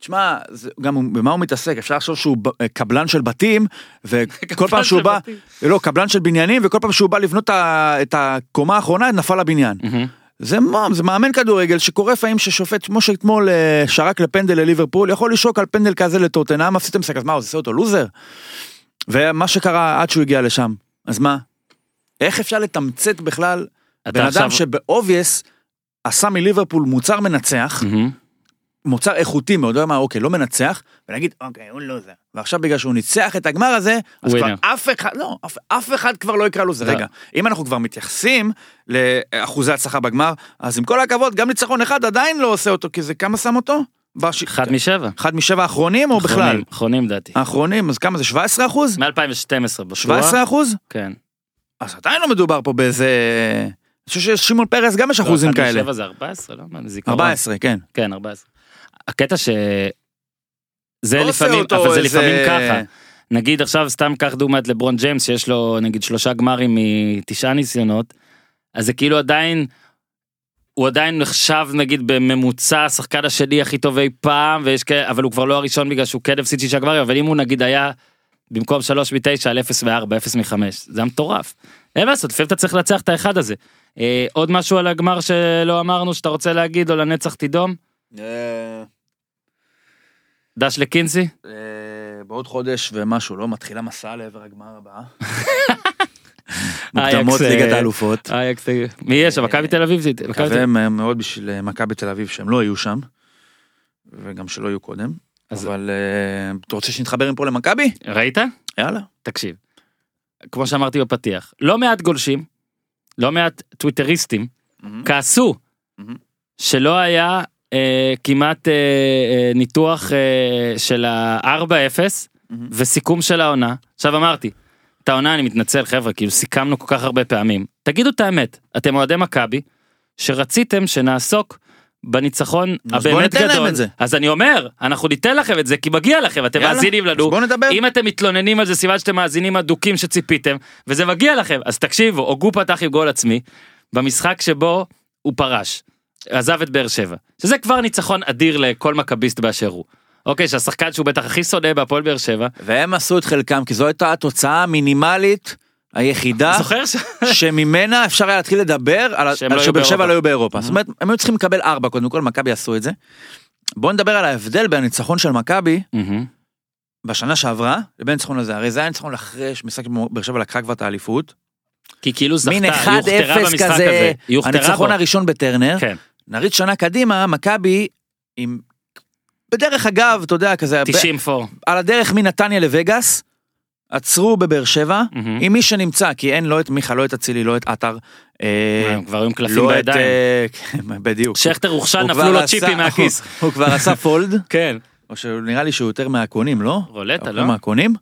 תשמע, גם במה הוא מתעסק, אפשר לחשוב שהוא קבלן של בתים, וכל פעם שהוא בא... לא, קבלן של בניינים, וכל פעם שהוא בא לבנות את הקומה האחרונה, נפל הבניין. זה מאמן כדורגל שקורה פעמים ששופט, כמו שאתמול שרק לפנדל לליברפול, יכול לשרוק על פנדל כזה לטוטנהאם, הפסיתם סק, אז מה, זה עושה אותו לוזר? ומה שקרה עד שהוא הגיע לשם, אז מה? איך אפשר לתמצת בכלל בן אדם שבאובייס עשה מליברפול מוצר מנצח, מוצר איכותי מאוד, לא מנצח, ונגיד, אוקיי, הוא לוזר. ועכשיו בגלל שהוא ניצח את הגמר הזה, אז כבר אף אחד כבר לא יקרא לו זה. רגע, אם אנחנו כבר מתייחסים לאחוזי הצלחה בגמר, אז עם כל הכבוד, גם ניצחון אחד עדיין לא עושה אותו, כי זה כמה שם אותו? 1 מ-7. 1 מ-7 האחרונים או בכלל? האחרונים דעתי. האחרונים, אז כמה זה? 17%? מ-2012 בטוח. 17%? כן. אז עדיין לא מדובר פה באיזה... אני חושב ששימון פרס גם יש אחוזים כאלה. 1 מ-7 זה 14, לא? 14, כן. 14. הקטע ש... זה לפעמים, אבל זה לפעמים ככה. נגיד עכשיו סתם כך דוגמת לברון ג'יימס, שיש לו נגיד 3 גמרים מ9 ניסיונות, אז זה כאילו עדיין, הוא עדיין נחשב נגיד בממוצע, השחקן השני הכי טוב אי פעם, אבל הוא כבר לא הראשון בגלל שהוא כן הפסיד 6 גמרים, אבל אם הוא נגיד היה במקום 3 מ-9 על 0 מ-4, 0 מ-5, זה מטורף. אין מה לעשות, לפעמים אתה צריך לנצח את האחד הזה. עוד משהו על הגמר שלא אמרנו, שאתה רוצה להגיד, או לנצח תידום? דש לקינסי? בעוד חודש ומשהו, לא? מתחילה מסע לעבר הגמר הבאה. מוקדמות ליגת האלופות. מי יש? מכבי תל אביב? מקווה מאוד בשביל מכבי תל אביב שהם לא יהיו שם, וגם שלא יהיו קודם. אבל אתה רוצה שנתחברים פה למכבי? ראית? יאללה. תקשיב. כמו שאמרתי בפתיח, לא מעט גולשים, לא מעט טוויטריסטים, כעסו שלא היה... כמעט ניתוח של ה-4-0 וסיכום של העונה. עכשיו אמרתי, את העונה אני מתנצל חבר'ה, כאילו סיכמנו כל כך הרבה פעמים. תגידו את האמת, אתם אוהדי מכבי, שרציתם שנעסוק בניצחון הבאמת גדול. אז אני אומר, אנחנו ניתן לכם את זה, כי מגיע לכם, אתם מאזינים לנו. אם אתם מתלוננים על זה, סימן שאתם מאזינים הדוקים שציפיתם, וזה מגיע לכם. אז תקשיבו, אוגו פתח עם גול עצמי, במשחק שבו הוא פרש. עזב את באר שבע, שזה כבר ניצחון אדיר לכל מקביסט באשר הוא. אוקיי, שהשחקן שהוא בטח הכי שונא בהפועל באר שבע. והם עשו את חלקם, כי זו הייתה התוצאה המינימלית היחידה, שממנה אפשר היה להתחיל לדבר על שבאר שבע לא היו באירופה. זאת אומרת, הם היו צריכים לקבל 4, קודם כל מכבי עשו את זה. בואו נדבר על ההבדל בין הניצחון של מכבי, בשנה שעברה, לבין הניצחון הזה. הרי זה היה ניצחון אחרי שמשחק באר שבע לקחה כבר את האליפות. כי כאילו זכתה, היא הוכתרה במשחק הזה. הניצחון הראשון בטרנר. נריץ שנה קדימה, מכבי, עם... בדרך אגב, אתה יודע, כזה... 94. על הדרך מנתניה לווגאס, עצרו בבאר שבע, עם מי שנמצא, כי אין לא את מיכה, לא את הצילי, לא את עטר. כבר עם קלפים בידיים. בדיוק. שכתר רוכשן, נפלו לו צ'יפים מהכיס. הוא כבר עשה פולד. כן. או שנראה לי שהוא יותר מהקונים, לא? רולטה, לא? מהקונים?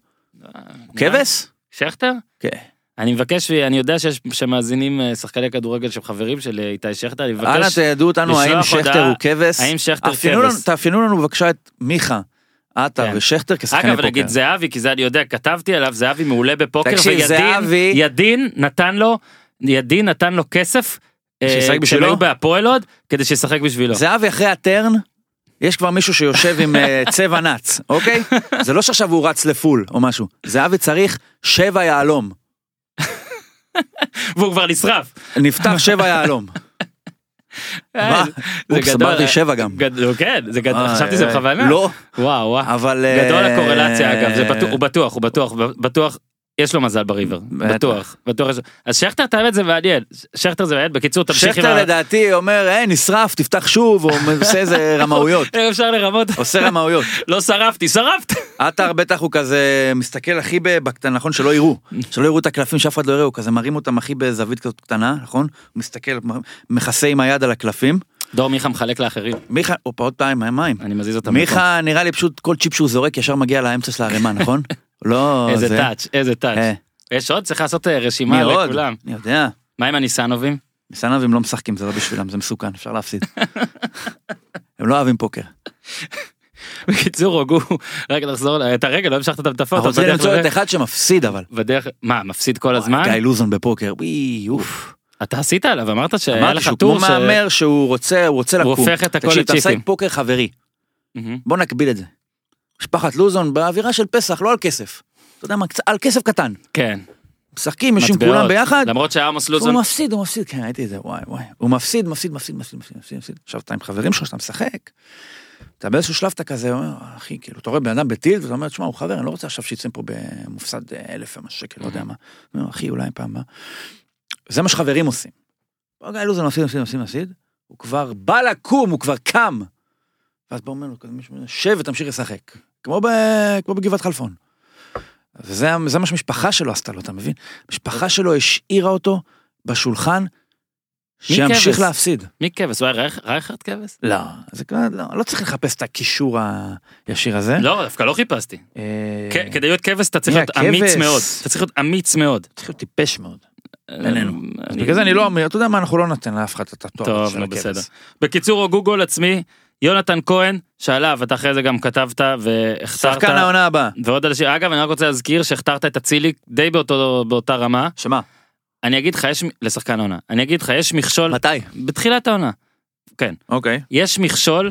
כבש? שכתר? כן. אני מבקש, אני יודע שמאזינים שחקני כדורגל של חברים של איתי שכתר, אני מבקש... אלה תידעו אותנו, האם שכתר הוא כבש? האם שכתר כבש? תאפיינו לנו בבקשה את מיכה, עטר ושכתר כשחקני פוקר. אגב, נגיד זהבי, כי זה אני יודע, כתבתי עליו, זהבי מעולה בפוקר, וידין נתן לו כסף, כשהיו בהפועל עוד, כדי שישחק בשבילו. זהבי אחרי הטרן, יש כבר מישהו שיושב עם צבע נץ, אוקיי? זה לא שעכשיו הוא רץ לפול או משהו. זהבי צריך 7 יעלום. והוא כבר נשרף. נפתח 7 יעלום. מה? אופס, אמרתי 7 גם. כן, חשבתי זה בכוונה. לא. וואו, וואו. גדול הקורלציה אגב, הוא בטוח. יש לו מזל בריבר, בטוח. אז שכתר תאמת זה מעניין, שכתר זה מעניין, בקיצור תמשיך עם... שכתר לדעתי אומר, נשרף, תפתח שוב, או עושה איזה רמאויות. אפשר לרמות. עושה רמאויות. לא שרפתי, שרפת. עטר בטח הוא כזה מסתכל הכי בקטן, נכון? שלא יראו את הקלפים, שאף אחד לא יראו, הוא כזה מרים אותם הכי בזווית כזאת קטנה, נכון? הוא מסתכל, מכסה עם היד על הקלפים. דור מיכה מחלק לאחרים. מיכה, או פעוד פעם, מהמים. אני מזיז אותם. מיכה נראה לי פשוט כל צ'יפ שהוא זורק ישר מגיע לאמצע של הערימה, נכון? לא, איזה טאץ', איזה טאץ'. יש עוד, צריך לעשות רשימה לכולם. אני יודע. מה עם הניסנובים? ניסנובים לא משחקים, זה לא בשבילם, זה מסוכן, אפשר להפסיד. הם לא אוהבים פוקר. בקיצור, הוגו, רק נחזור, את הרגל, לא המשכת את המטפות. אני רוצה למצוא את אחד שמפסיד, אבל. מה, מפסיד כל הזמן? גיא לוזון בפוקר, אוף. אתה עשית עליו, אמרת שהיה לך טור ש... אמרתי שהוא מאמר שהוא רוצה לקום. הוא הופך את הכל לצ'יפים. משפחת לוזון באווירה של פסח, לא על כסף. אתה יודע מה, על כסף קטן. כן. משחקים, יושבים כולם ביחד. למרות שהעמוס לוזון... הוא מפסיד, כן, הייתי איזה, וואי. הוא מפסיד. עכשיו, אתה עם חברים שלו, שאתה משחק, אתה באיזשהו שלב אתה כזה, אחי, כאילו, אתה רואה בן אדם בטיל, ואתה אומר, תשמע, הוא חבר, אני לא רוצה עכשיו שיצאים פה במופסד 1,000 שקל, לא יודע מה. אחי, אולי פעם מה. זה מה שחברים עושים. רגע, לוזון מפסיד. הוא כבר בא לקום, הוא כבר קם. ואז בא אומר לו, שב ותמשיך לשחק. כמו בגבעת חלפון. וזה מה שמשפחה שלו עשתה לו, אתה מבין? משפחה שלו השאירה אותו בשולחן, שימשיך להפסיד. מי כבס? הוא היה רייכרד כבס? לא, לא צריך לחפש את הקישור הישיר הזה. לא, דווקא לא חיפשתי. כדי להיות כבס, אתה צריך להיות אמיץ מאוד. צריך להיות טיפש מאוד. איננו. בגלל זה אני לא אומר, אתה יודע מה, אנחנו לא נתן לאף אחד את התואר של הכבס. בקיצור, או גוגל עצמי, יונתן כהן, שעליו, אתה אחרי זה גם כתבת, והכתרת... שחקן העונה הבא. ועוד על השיר, אגב, אני רק רוצה להזכיר, שהכתרת את הצילי די באותה רמה. שמה? אני אגיד לך, יש... לשחקן העונה. אני אגיד לך, יש מכשול... מתי? בתחילת העונה. כן. אוקיי. יש מכשול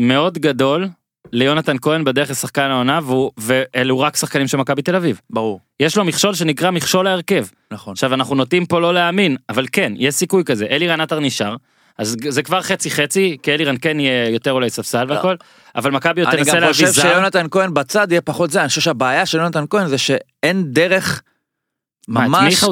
מאוד גדול ליונתן כהן בדרך לשחקן העונה, ואלו רק שחקנים של מכבי תל אביב. ברור. יש לו מכשול שנקרא מכשול ההרכב. נכון. עכשיו, אנחנו נוטים פה לא להאמין, אבל כן, יש סיכוי כזה. אלירן עטר נשאר. אז זה כבר חצי-חצי, כי אלירן כן יהיה יותר אולי ספסל והכל, אבל מכבי יותר נסה להביא זר. אני גם חושב שיונתן כהן בצד יהיה פחות זר, אני חושב שהבעיה של יונתן כהן זה שאין דרך ממש,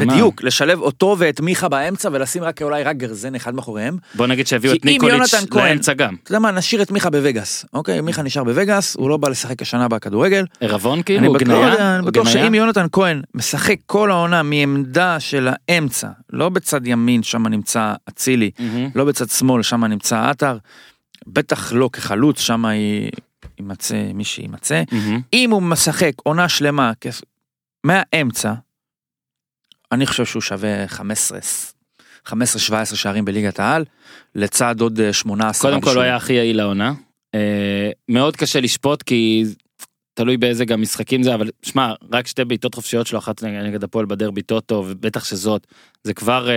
בדיוק, לשלב אותו ואת מיכה באמצע, ולשים רק אולי רק גרזן אחד מאחוריהם. בוא נגיד שהביאו את ניקוליץ' לאמצע גם. אתה יודע מה, נשאיר את מיכה בווגאס, אוקיי? מיכה נשאר בווגאס, הוא לא בא לשחק השנה בכדורגל. ערבון כאילו, הוא גניה. אני בטוח שאם יונתן כהן משחק כל העונה מעמדה של האמצע, לא בצד ימין, שם נמצא הצילי, לא בצד שמאל, שם נמצא עטר, בטח לא כחלוץ, שם יימצא מי שיימצא. אם הוא משחק עונה שלמה מהאמצע, אני חושב שהוא שווה 15-17 שערים בליגת העל, לצד עוד 18. קודם כל הוא היה הכי יעיל העונה, מאוד קשה לשפוט, כי תלוי באיזה גם משחקים זה, אבל שמע, רק שתי בעיטות חופשיות שלו, אחת נגד הפועל בדרבי טוטו, ובטח שזאת, זה כבר,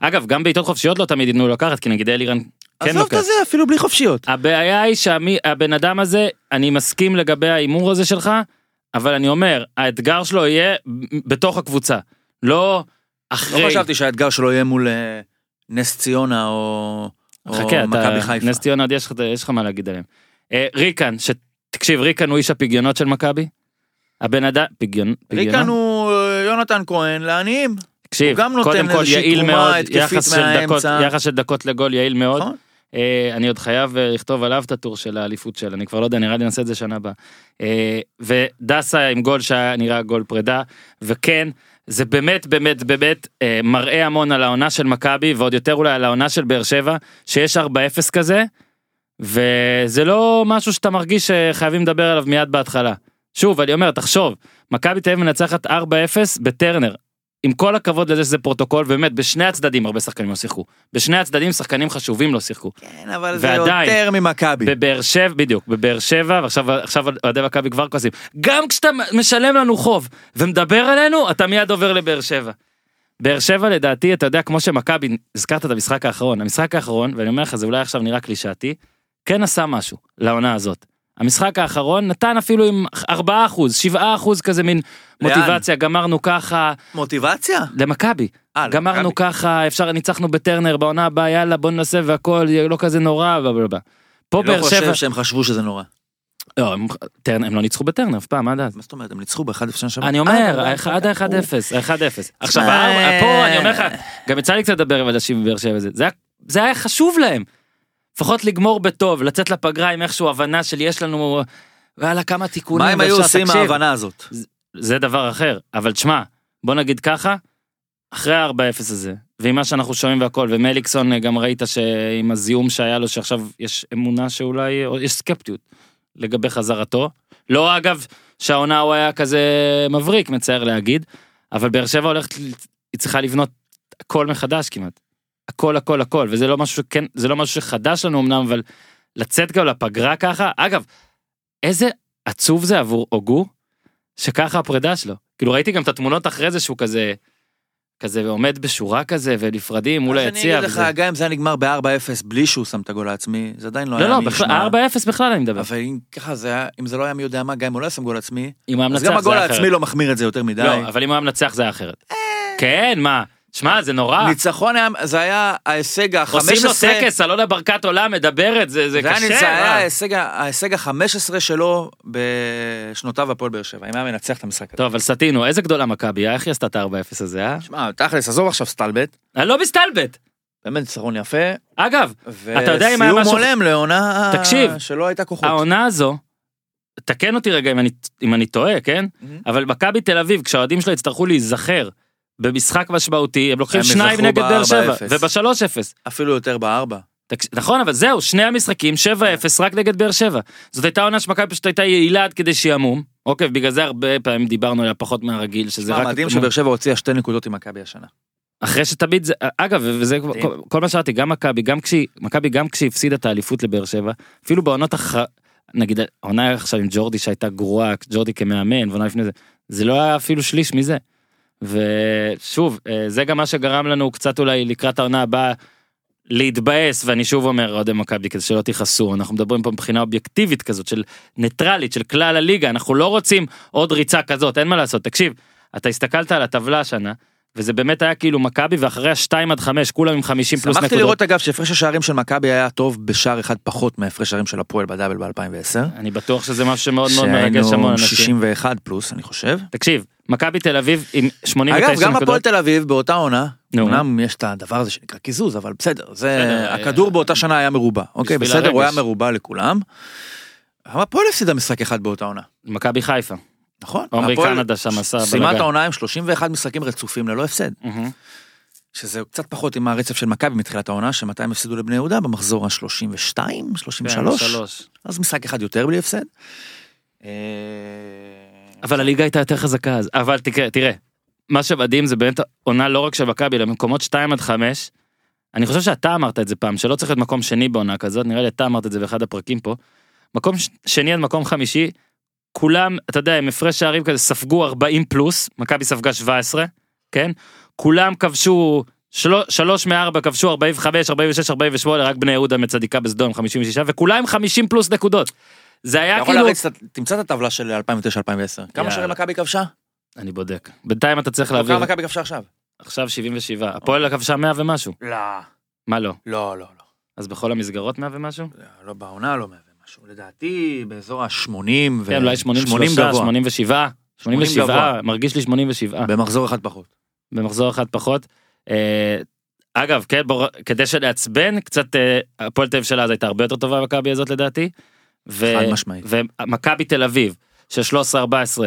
אגב, גם בעיטות חופשיות לא תמיד ידענו לקחת, כי נגיד אלירן כן לוקח. עזוב את זה, אפילו בלי חופשיות. הבעיה היא שהבן אדם הזה, אני מסכים לגבי האימור הזה שלך, אבל אני אומר, האתגר שלו יהיה בתוך הקבוצה, לא אחרי... לא חשבתי שהאתגר שלו יהיה מול נס ציונה או מכבי חיפה. נס ציונה, יש לך מה להגיד עליהם. ריקן, תקשיב, ריקן הוא איש הפיגיונות של מכבי? הבן אדם... ריקן הוא יונתן כהן לעניים. הוא גם נותן איזושהי תרומה התקפית מהאמצע. יחס של דקות לגול יעיל מאוד. אני עוד חייב לכתוב עליו את הטור של האליפות שלה, אני כבר לא יודע, נראה לי נעשה את זה שנה הבאה. ודסה עם גול שנראה גול פרידה, וכן, זה באמת באמת באמת מראה המון על העונה של מכבי, ועוד יותר אולי על העונה של באר שבע, שיש 4-0 כזה, וזה לא משהו שאתה מרגיש שחייבים לדבר עליו מיד בהתחלה. שוב, אני אומר, תחשוב, מכבי תל אביב מנצחת 4-0 בטרנר, עם כל הכבוד לזה שזה פרוטוקול, באמת, בשני הצדדים הרבה שחקנים לא שיחקו. בשני הצדדים שחקנים חשובים לא שיחקו. כן, אבל זה יותר ממכבי. בבאר שבע, בדיוק, בבאר שבע, ועכשיו עדי מכבי כבר כועסים. גם כשאתה משלם לנו חוב, ומדבר עלינו, אתה מיד עובר לבאר שבע. באר שבע, לדעתי, אתה יודע, כמו שמכבי, הזכרת את המשחק האחרון. המשחק האחרון, ואני אומר לך, זה אולי עכשיו נראה קלישאתי, כן עשה משהו לעונה הזאת. המשחק האחרון נתן אפילו עם 4%, 7% כזה מין מוטיבציה, גמרנו ככה. מוטיבציה? למכבי. גמרנו ככה, אפשר, ניצחנו בטרנר, בעונה הבאה, יאללה, בוא ננסה והכל, לא כזה נורא, ובלבלבל. אני לא חושב שהם חשבו שזה נורא. לא, הם לא ניצחו בטרנר, אף פעם, מה דעת? מה זאת אומרת, הם ניצחו ב-1-0 שנה? אני אומר, עד ה-1-0. עכשיו, פה אני אומר לך, גם יצא לי קצת לדבר עם אנשים בבאר שבע, זה היה חשוב להם. לפחות לגמור בטוב, לצאת לפגרה עם איכשהו הבנה של יש לנו, ועלה כמה תיקונים. מה הם היו עושים מההבנה הזאת? זה דבר אחר, אבל תשמע, בוא נגיד ככה, אחרי ה-4-0 הזה, ועם מה שאנחנו שומעים והכל, ומליקסון גם ראית שעם הזיהום שהיה לו, שעכשיו יש אמונה שאולי, או יש סקפטיות לגבי חזרתו, לא אגב שהעונה הוא היה כזה מבריק, מצער להגיד, אבל באר שבע הולכת, היא צריכה לבנות הכל מחדש כמעט. הכל, הכל, הכל, וזה לא משהו, כן, זה לא משהו שחדש לנו אמנם, אבל לצאת גם לפגרה ככה, אגב, איזה עצוב זה עבור אוגו, שככה הפרידה שלו, כאילו ראיתי גם את התמונות אחרי זה, שהוא כזה עומד בשורה כזה, ונפרדים מול היציע. אני אגיד לך, גם אם זה נגמר ב-4-0, בלי שהוא שם את הגול העצמי, זה עדיין לא היה מי ישמע. לא, 4-0 בכלל אני מדבר. אבל ככה זה היה, אם זה לא היה מי יודע מה, גם אם הוא לא שם גול עצמי, אז גם הגול העצמי לא מחמיר את זה יותר מדי. לא, אבל אם הוא היה מנצח זה אחרת. כן, מה? שמע, זה נורא. ניצחון זה היה ההישג ה-15... עושים לו טקס, אלונה ברקת עולם מדברת, זה קשה. זה היה ההישג ה-15 שלו בשנותיו הפועל באר שבע. אם היה מנצח את המשחק הזה. טוב, אבל סתינו, איזה גדולה מכבי, איך היא עשתה את ה-4-0 הזה, אה? שמע, תכלס, עזוב עכשיו סטלבט. אני לא בסטלבט. באמת, ניצחון יפה. אגב, אתה יודע אם היה משהו... וסיום עולם לעונה שלא הייתה כוחות. העונה הזו, תקן אותי רגע אם אני טועה, כן? אבל מכבי תל אביב, כשהאוהדים שלו יצטרכו להיזכר במשחק משמעותי, הם לוקחים 2 נגד באר שבע, וב-3-0. אפילו יותר ב-4. נכון, אבל זהו, שני המשחקים, 7-0 רק נגד באר שבע. זאת הייתה עונה שמכבי פשוט הייתה יעילה עד כדי שיעמום. אוקיי, בגלל זה הרבה פעמים דיברנו עליה פחות מהרגיל, שזה רק... מדהים שבאר שבע הוציאה 2 נקודות עם מכבי השנה. אחרי שתמיד זה... אגב, וזה כל מה שראיתי, גם מכבי, גם כשהפסידה את האליפות לבאר שבע, אפילו בעונות אחר... נגיד, העונה עכשיו עם ג'ורדי שהייתה גרועה, ג'ורדי כמאמן, ועונה לפני זה. זה לא היה אפילו שליש מזה. ושוב, זה גם מה שגרם לנו קצת אולי לקראת העונה הבאה להתבאס, ואני שוב אומר אוהדי מכבי כזה שלא תיחסו, אנחנו מדברים פה מבחינה אובייקטיבית כזאת, של ניטרלית, של כלל הליגה, אנחנו לא רוצים עוד ריצה כזאת, אין מה לעשות, תקשיב, אתה הסתכלת על הטבלה השנה, וזה באמת היה כאילו מכבי, ואחרי 2-5, כולם עם 50+ נקודות. שמחתי לראות אגב, שהפרש השערים של מכבי היה טוב בשער אחד פחות מהפרש שערים של הפועל בדאבל ב-2010. אני בטוח שזה משהו מאוד מאוד מרגש המון אנשים. 61+, אני חושב. תקשיב, מכבי תל אביב עם 89 נקודות. אגב, גם הפועל תל אביב באותה עונה, אמנם יש את הדבר הזה שנקרא קיזוז, אבל בסדר, הכדור באותה שנה היה מרובה. אוקיי, בסדר, הוא היה מרובה לכולם. הפועל הפסידה משחק אחד באותה עונה. מכבי חיפה. נכון, סיימת העונה עם 31 משחקים רצופים ללא הפסד, שזה קצת פחות עם הרצף של מכבי מתחילת העונה, שמתי הם הפסידו לבני יהודה במחזור ה-32, 33, אז משחק אחד יותר בלי הפסד. אבל הליגה הייתה יותר חזקה אז, אבל תראה, מה שמדהים זה באמת עונה לא רק של מכבי, למקומות 2-5, אני חושב שאתה אמרת את זה פעם, שלא צריך להיות מקום שני בעונה כזאת, נראה לי אתה אמרת את זה באחד הפרקים פה, מקום שני עד מקום חמישי, כולם, אתה יודע, הם הפרש שערים כזה, ספגו 40+, מכבי ספגה 17, כן? כולם כבשו, 3 מ-4 כבשו 45, 46, 48, רק בני יהודה מצדיקה בסדום, 56, וכולם 50+ נקודות. זה היה כאילו... תמצא את הטבלה של 2009-2010. כמה שערים מכבי כבשה? אני בודק. בינתיים אתה צריך להעביר... כמה מכבי כבשה עכשיו? עכשיו 77. הפועל כבשה 100 ומשהו. לא. מה לא? לא, לא, לא. אז בכל המסגרות 100 ומשהו? לא, בעונה לא 100. לדעתי באזור ה-80 אולי 83, 87 מרגיש לי 87 במחזור אחד פחות במחזור אחד פחות. אגב, כן, כדי שלהצבן, קצת הפועל תל אביב שלה אז הייתה הרבה יותר טובה במכבי הזאת לדעתי. חד משמעי. ומכבי תל אביב, של 13-14,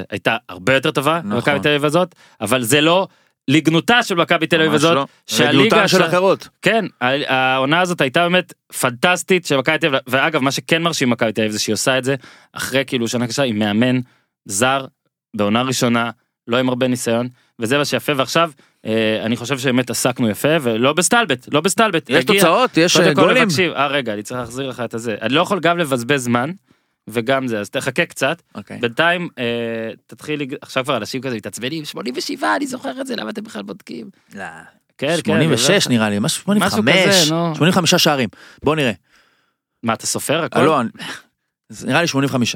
הייתה הרבה יותר טובה במכבי תל אביב הזאת, אבל זה לא לגנותה של מכבי תל אביב הזאת. לגנותה של אחרות. כן, העונה הזאת הייתה באמת פנטסטית של מכבי תל אביב, ואגב, מה שכן מרשים מכבי תל אביב זה שהיא עושה את זה, אחרי כאילו שנה קשה, היא מאמן זר, בעונה ראשונה, לא עם הרבה ניסיון, וזה מה שיפה, ועכשיו אני חושב שבאמת עסקנו יפה, ולא בסטלבט, לא בסטלבט. יש תוצאות, יש גולים. רגע, אני צריך להחזיר לך את זה. אני לא יכול גם לבזבז זמן, וגם זה, אז תחכה קצת. בינתיים, תתחיל, עכשיו כבר אנשים כזה מתעצבנים, 87, אני זוכר את זה, למה אתם בכלל בודקים? לא. 86 נראה לי, 85, 85 שערים. בוא נראה. מה, אתה סופר הכל? לא, נראה לי 85.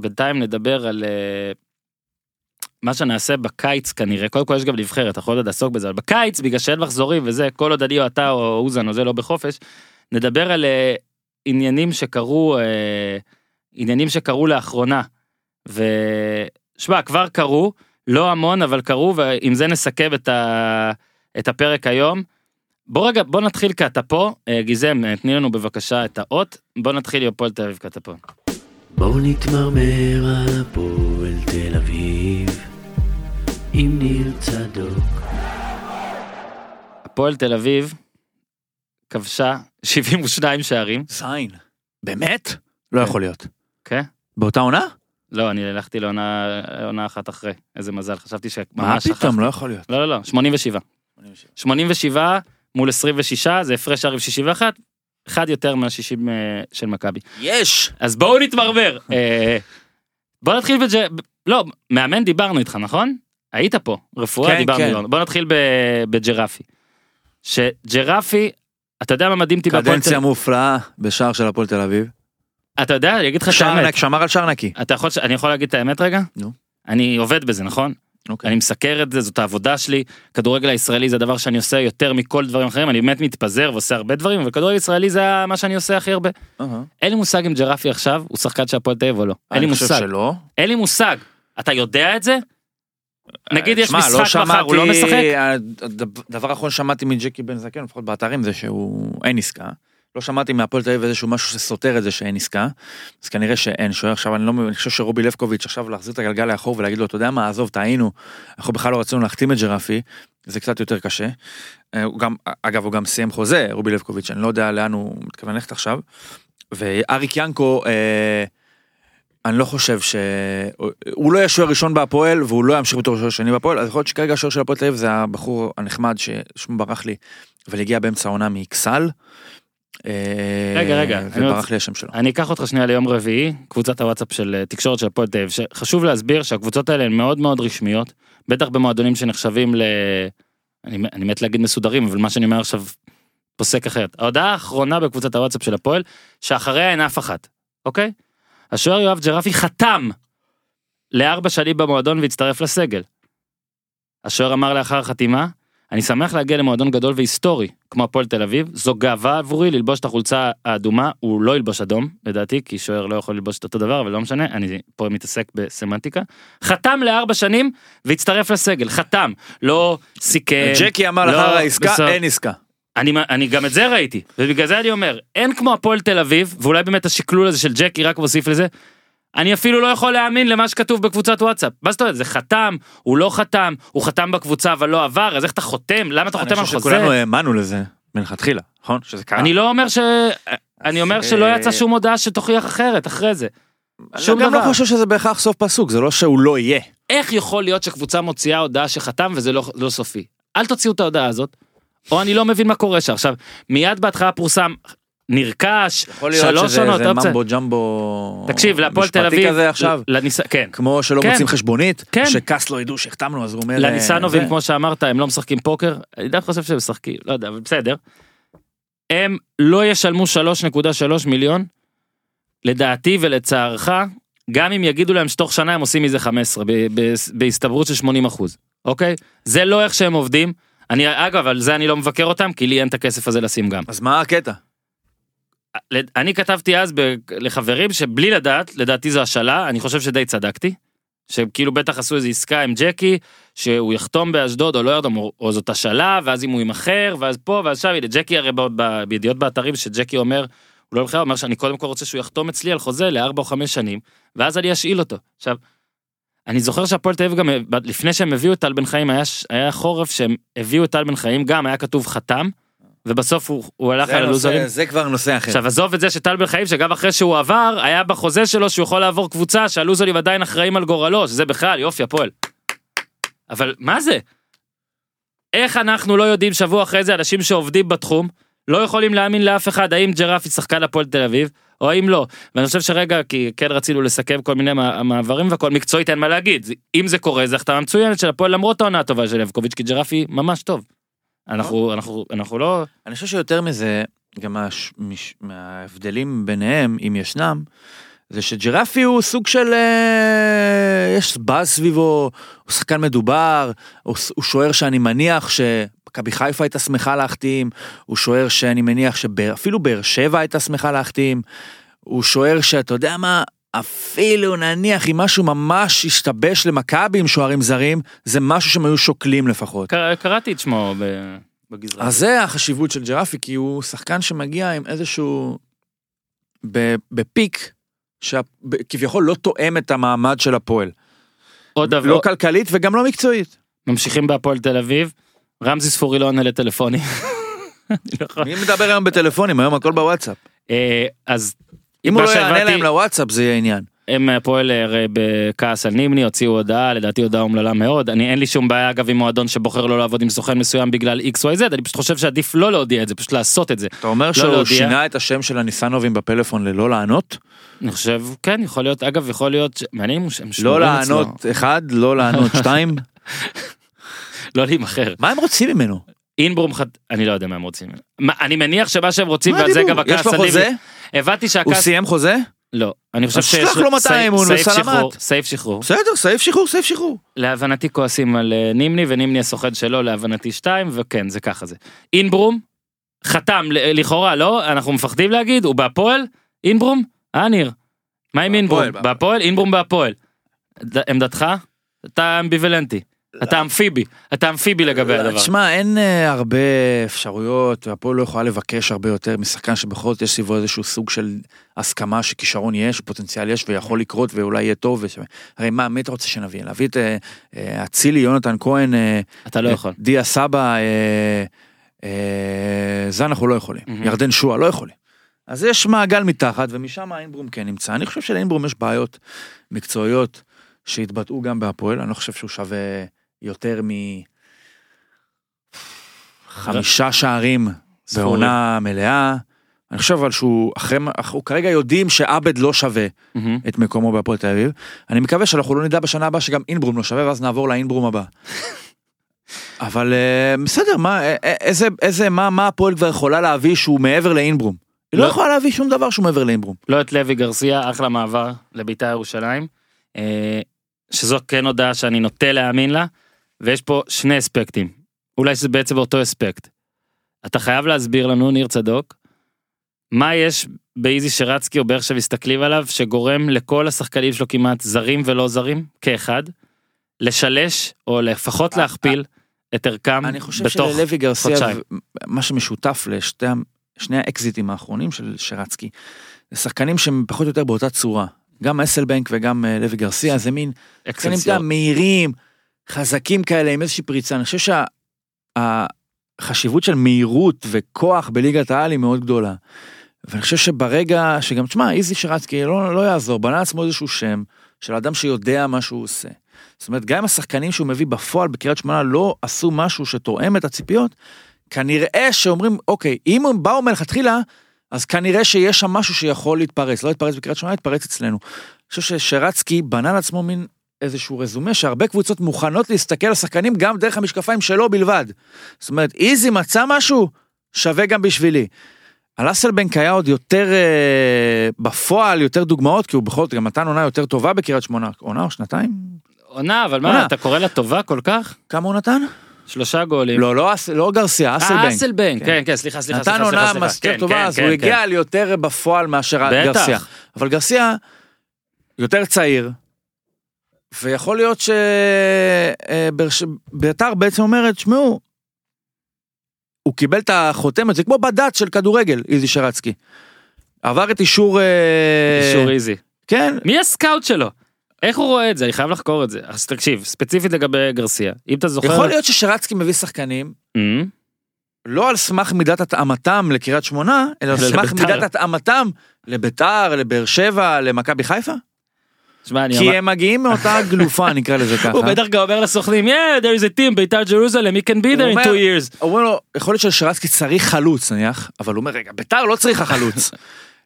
בינתיים נדבר על מה שנעשה בקיץ כנראה, קודם כל יש גם לבחרת, אתה יכול עוד לעסוק בזה, אבל בקיץ, בגלל שאין מחזורים וזה, כל עוד אני או אתה או אוזן או זה לא בחופש, נדבר על עניינים שקרו לאחרונה, ושמע, כבר קרו, לא המון, אבל קרו, ועם זה נסכם את הפרק היום. בוא נתחיל כתפו, גיזם, תני לנו בבקשה את האות, בוא נתחיל יופול תל אביב כתפו. בואו נתמרמר על הפועל תל אביב, עם ניר צדוק. הפועל תל אביב כבשה 72 שערים. סיין. באמת? לא יכול להיות. כן? באותה עונה? לא, אני הלכתי לעונה אחת אחרי. איזה מזל, חשבתי מה פתאום? לא יכול להיות. לא, 87. 87 מול 26, זה הפרש שערים 61. אחד יותר מה-60 של מכבי. יש! אז בואו נתמרמר. בואו נתחיל לא, מאמן דיברנו איתך, נכון? היית פה, רפואה דיברנו. בואו נתחיל בג'רפי. שג'רפי, אתה יודע מה מדהים טיפה... קדנציה מופלאה בשער של הפועל תל אביב. אתה יודע, אני אגיד לך את האמת. שמר על שער נקי. אני יכול להגיד את האמת רגע? נו. אני עובד בזה, נכון? אני מסקר את זה, זאת העבודה שלי, כדורגל הישראלי זה הדבר שאני עושה יותר מכל דברים אחרים, אני באמת מתפזר ועושה הרבה דברים, אבל כדורגל ישראלי זה מה שאני עושה הכי הרבה. אין לי מושג אם ג'רפי עכשיו, הוא שחקן שהפועל תל אביב או לא. אין לי מושג. אין לי מושג. אתה יודע את זה? נגיד יש משחק מחר, הוא לא משחק? הדבר האחרון שמעתי מג'קי בן זקן, לפחות באתרים, זה שהוא אין עסקה. לא שמעתי מהפועל תל אביב איזשהו משהו שסותר את זה שאין עסקה, אז כנראה שאין, עכשיו אני חושב שרובי לבקוביץ' עכשיו להחזיר את הגלגל לאחור ולהגיד לו, אתה יודע מה, עזוב, טעינו, אנחנו בכלל לא רצינו להחתים את ג'רפי, זה קצת יותר קשה, אגב, הוא גם סיים חוזה, רובי לבקוביץ', אני לא יודע לאן הוא מתכוון ללכת עכשיו, ואריק ינקו, אני לא חושב שהוא לא יהיה שוער ראשון בהפועל, והוא לא ימשיך בתור שוער שני בהפועל, אז יכול להיות שכרגע השוער של הפועל תל אביב זה הבחור הנחמד ששמו ברח לי, ולהגיע באמצע העונה מאקסל, רגע, אני אקח אותך שנייה ליום רביעי, קבוצת הוואטסאפ של תקשורת של הפועל תל אביב, חשוב להסביר שהקבוצות האלה הן מאוד מאוד רשמיות, בטח במועדונים שנחשבים ל... אני מת להגיד מסודרים, אבל מה שאני אומר עכשיו פוסק אחרת. ההודעה האחרונה בקבוצת הוואטסאפ של הפועל, שאחריה אין אף אחת, אוקיי? השוער יואב ג'רפי חתם ל4 שנים במועדון והצטרף לסגל. השוער אמר לאחר חתימה, אני שמח להגיע למועדון גדול והיסטורי, כמו הפועל תל אביב, זו גאווה עבורי ללבוש את החולצה האדומה, הוא לא ילבוש אדום, לדעתי, כי שוער לא יכול ללבוש את אותו דבר, אבל לא משנה, אני פה מתעסק בסמנטיקה, חתם ל4 שנים, והצטרף לסגל, חתם, לא סיכם, ג'קי אמר לאחר העסקה, אין עסקה. אני גם את זה ראיתי, ובגלל זה אני אומר, אין כמו הפועל תל אביב, ואולי באמת השקלול הזה של ג'קי רק מוסיף לזה, אני אפילו לא יכול להאמין למה שכתוב בקבוצת וואטסאפ. מה זאת אומרת? זה חתם, הוא לא חתם, הוא חתם בקבוצה אבל לא עבר, אז איך אתה חותם? למה אתה חותם על חוזה? אני חושב שכולנו האמנו לזה, מלכתחילה, נכון? שזה קרה. אני לא אומר ש... אני אומר שלא יצא שום הודעה שתוכיח אחרת, אחרי זה. שום דבר. אני גם לא חושב שזה בהכרח סוף פסוק, זה לא שהוא לא יהיה. איך יכול להיות שקבוצה מוציאה הודעה שחתם וזה לא סופי? אל תוציאו את ההודעה הזאת, או אני לא מבין מה קורה שם. עכשיו, מיד בהתחלה פורסם נרכש, 3 שנות, זה ממבו ג'מבו, תקשיב, להפועל תל אביב, כמו שלא מוצאים חשבונית, שקס לא ידעו שהחתמנו, אז הוא אומר, לניסנובים, כמו שאמרת, הם לא משחקים פוקר, אני דווקא חושב שהם משחקים, לא יודע, אבל בסדר, הם לא ישלמו 3.3 מיליון, לדעתי ולצערך, גם אם יגידו להם שתוך שנה הם עושים מזה 15, בהסתברות של 80%, אוקיי? זה לא איך שהם עובדים, אגב, על זה אני לא מבקר אותם, כי לי אין את הכסף הזה לשים גם. אז מה הקטע? אני כתבתי אז לחברים שבלי לדעת, לדעתי זו השאלה, אני חושב שדי צדקתי, שהם כאילו בטח עשו איזו עסקה עם ג'קי, שהוא יחתום באשדוד, או לא ירדום, או זאת השאלה, ואז אם הוא ימחר, ואז פה, ואז שם, ג'קי הרי בידיעות באתרים, שג'קי אומר, הוא לא ימחר, הוא אומר שאני קודם כל רוצה שהוא יחתום אצלי על חוזה ל4 או 5 שנים, ואז אני אשאיל אותו. עכשיו, אני זוכר שהפועל תל אביב גם, לפני שהם הביאו את טל בן חיים, היה חורף שהם הביאו את טל בן חיים, גם היה כתוב חתם, ובסוף הוא הלך על הלוזרים. זה כבר נושא אחר. עכשיו, עזוב את זה שטל בן חיים, שגם אחרי שהוא עבר, היה בחוזה שלו שהוא יכול לעבור קבוצה, שהלוזרים עדיין אחראים על גורלו, שזה בכלל, יופי, הפועל. אבל מה זה? איך אנחנו לא יודעים שבוע אחרי זה, אנשים שעובדים בתחום, לא יכולים להאמין לאף אחד, האם ג'רפי שחקן הפועל תל אביב, או האם לא. ואני חושב שרגע, כי כן רצינו לסכם כל מיני מעברים, וכל מקצועית אין מה להגיד. אם זה קורה, זה החתמה מצוינת של הפועל, למרות העונה הטובה של לבקוביץ', כי ג'רפי ממש טוב. אנחנו לא... אני חושב שיותר מזה, גם מההבדלים ביניהם, אם ישנם, זה שג'רפי הוא סוג של... יש באז סביבו, הוא שחקן מדובר, הוא שוער שאני מניח מכבי חיפה הייתה שמחה להחתים, הוא שוער שאני מניח שאפילו באר שבע הייתה שמחה להחתים, הוא שוער שאתה יודע מה, אפילו נניח אם משהו ממש השתבש למכבי עם שוערים זרים, זה משהו שהם היו שוקלים לפחות. קראתי את שמו בגזרה. אז זה החשיבות של ג'רפי, כי הוא שחקן שמגיע עם איזשהו בפיק, שכביכול לא תואם את המעמד של הפועל. לא כלכלית וגם לא מקצועית. ממשיכים בהפועל תל אביב, רמזי ספורי לא עונה לטלפונים. מי מדבר היום בטלפונים? היום הכל בוואטסאפ. אז אם הוא לא יענה להם לוואטסאפ זה יהיה עניין. הם הפועל בכעס על נימני, הוציאו הודעה, לדעתי הודעה אומללה מאוד. אין לי שום בעיה אגב עם מועדון שבוחר לא לעבוד עם סוכן מסוים בגלל XYZ, אני פשוט חושב שעדיף לא להודיע את זה, פשוט לעשות את זה. אתה אומר שהוא שינה את השם של הניסנובים בפלאפון ללא לענות? אני חושב, כן, יכול להיות, אגב יכול להיות, מעניין אם לא לענות 1, לא לענות 2. לא להימחר. מה הם רוצים ממנו? אינברום חד... אני לא יודע מה הם רוצים ממנו. אני מניח שמה שהם רוצים, ועל זה גם הכעס... יש לו חוזה? הבאתי שהכעס... הוא סיים חוזה? לא. אני חושב שיש... שלח לו 200, הוא סלמת. סעיף שחרור. בסדר, סעיף שחרור. להבנתי כועסים על נימני, ונימני הסוחד שלו, להבנתי 2, וכן, זה ככה זה. אינברום, חתם, לכאורה, לא? אנחנו מפחדים להגיד, הוא בהפועל? אינברום? ניר. מה עם אינברום? בהפועל? אינברום בהפועל. עמדתך? אתה אמביוולנטי. אתה אמפיבי לגבי הדבר. תשמע, אין הרבה אפשרויות, והפועל לא יכולה לבקש הרבה יותר משחקן שבכל זאת יש סביבו איזשהו סוג של הסכמה שכישרון יש, פוטנציאל יש, ויכול לקרות, ואולי יהיה טוב. הרי מה, מי אתה רוצה שנביא? להביא את הצילי, יונתן כהן, אתה לא יכול. דיה סבא, זה אנחנו לא יכולים. ירדן שועה, לא יכולים. אז יש מעגל מתחת, ומשם האינברום כן נמצא. אני חושב שלאינברום יש בעיות מקצועיות שהתבטאו גם בהפועל, אני לא חושב שהוא שווה יותר מ5 שערים בעונה מלאה, אני חושב אבל שהוא, אנחנו כרגע יודעים שעבד לא שווה את מקומו בהפועל תל אביב, אני מקווה שאנחנו לא נדע בשנה הבאה שגם אינברום לא שווה, ואז נעבור לאינברום הבא. אבל בסדר, מה הפועל כבר יכולה להביא שהוא מעבר לאינברום? היא לא יכולה להביא שום דבר שהוא מעבר לאינברום. לא את לוי גרסיה, אחלה מעבר לביתה ירושלים, שזו כן הודעה שאני נוטה להאמין לה, ויש פה 2 אספקטים, אולי שזה בעצם אותו אספקט. אתה חייב להסביר לנו, ניר צדוק, מה יש באיזי שרצקי או בערך שמסתכלים עליו, שגורם לכל השחקנים שלו כמעט זרים ולא זרים, כאחד, לשלש או לפחות להכפיל את ערכם בתוך חודשיים. אני חושב שללוי גרסיה, מה שמשותף לשני האקזיטים האחרונים של שרצקי, זה שחקנים שהם פחות או יותר באותה צורה, גם אסלבנק וגם לוי גרסיה, זה מין מהירים, חזקים כאלה, עם איזושהי פריצה. אני חושב שהחשיבות של מהירות וכוח בליגת העל היא מאוד גדולה. ואני חושב שברגע שגם, תשמע, איזי שרצקי לא יעזור, בנה עצמו איזשהו שם של אדם שיודע מה שהוא עושה. זאת אומרת, גם השחקנים שהוא מביא בפועל בקריית שמונה לא עשו משהו שתואם את הציפיות, כנראה שאומרים, אוקיי, אם הוא בא אומר תחילה, אז כנראה שיש שם משהו שיכול להתפרץ, לא להתפרץ בקריית שמונה, להתפרץ אצלנו. אני חושב ששרצקי בנה לעצמו מין איזשהו רזומה, שהרבה קבוצות מוכנות להסתכל על השחקנים, גם דרך המשקפיים שלו בלבד. זאת אומרת, איזי מצא משהו, שווה גם בשבילי. על אסלבנק היה עוד יותר, בפועל, יותר דוגמאות, כי הוא בכל זאת גם נתן עונה יותר טובה בקריית שמונה, עונה או שנתיים? עונה, אבל מה, אתה קורא לה טובה כל כך? כמה הוא נתן? 3 גולים. לא גרסיה, אסלבנק. אסלבנק, כן, סליחה. נתן עונה מסתיר טובה, אז הוא הגיע ליותר בפועל מאשר גרסיה. אבל גרסיה יותר צעיר, ויכול להיות שביתר בעצם אומרת, שמעו, הוא קיבל את החותמת, זה כמו בדת של כדורגל, איזי שרצקי. עבר את אישור... אישור איזי. כן. מי הסקאוט שלו? איך הוא רואה את זה? אני חייב לחקור את זה. אז תקשיב, ספציפית לגבי גרסיה. אם אתה זוכר... יכול להיות ששרצקי מביא שחקנים, לא על סמך מידת התאמתם לקריית שמונה, אלא על סמך מידת התאמתם לביתר, לבאר שבע, למכבי חיפה? כי הם מגיעים מאותה גלופה, נקרא לזה ככה. הוא בדרך כלל אומר לסוכנים, yeah, there is a team, ביתר ג'רוזלם, he can be there in 2 years. הוא אומר לו, יכול להיות ששרצקי צריך חלוץ, נניח, אבל הוא אומר, רגע, ביתר לא צריכה חלוץ.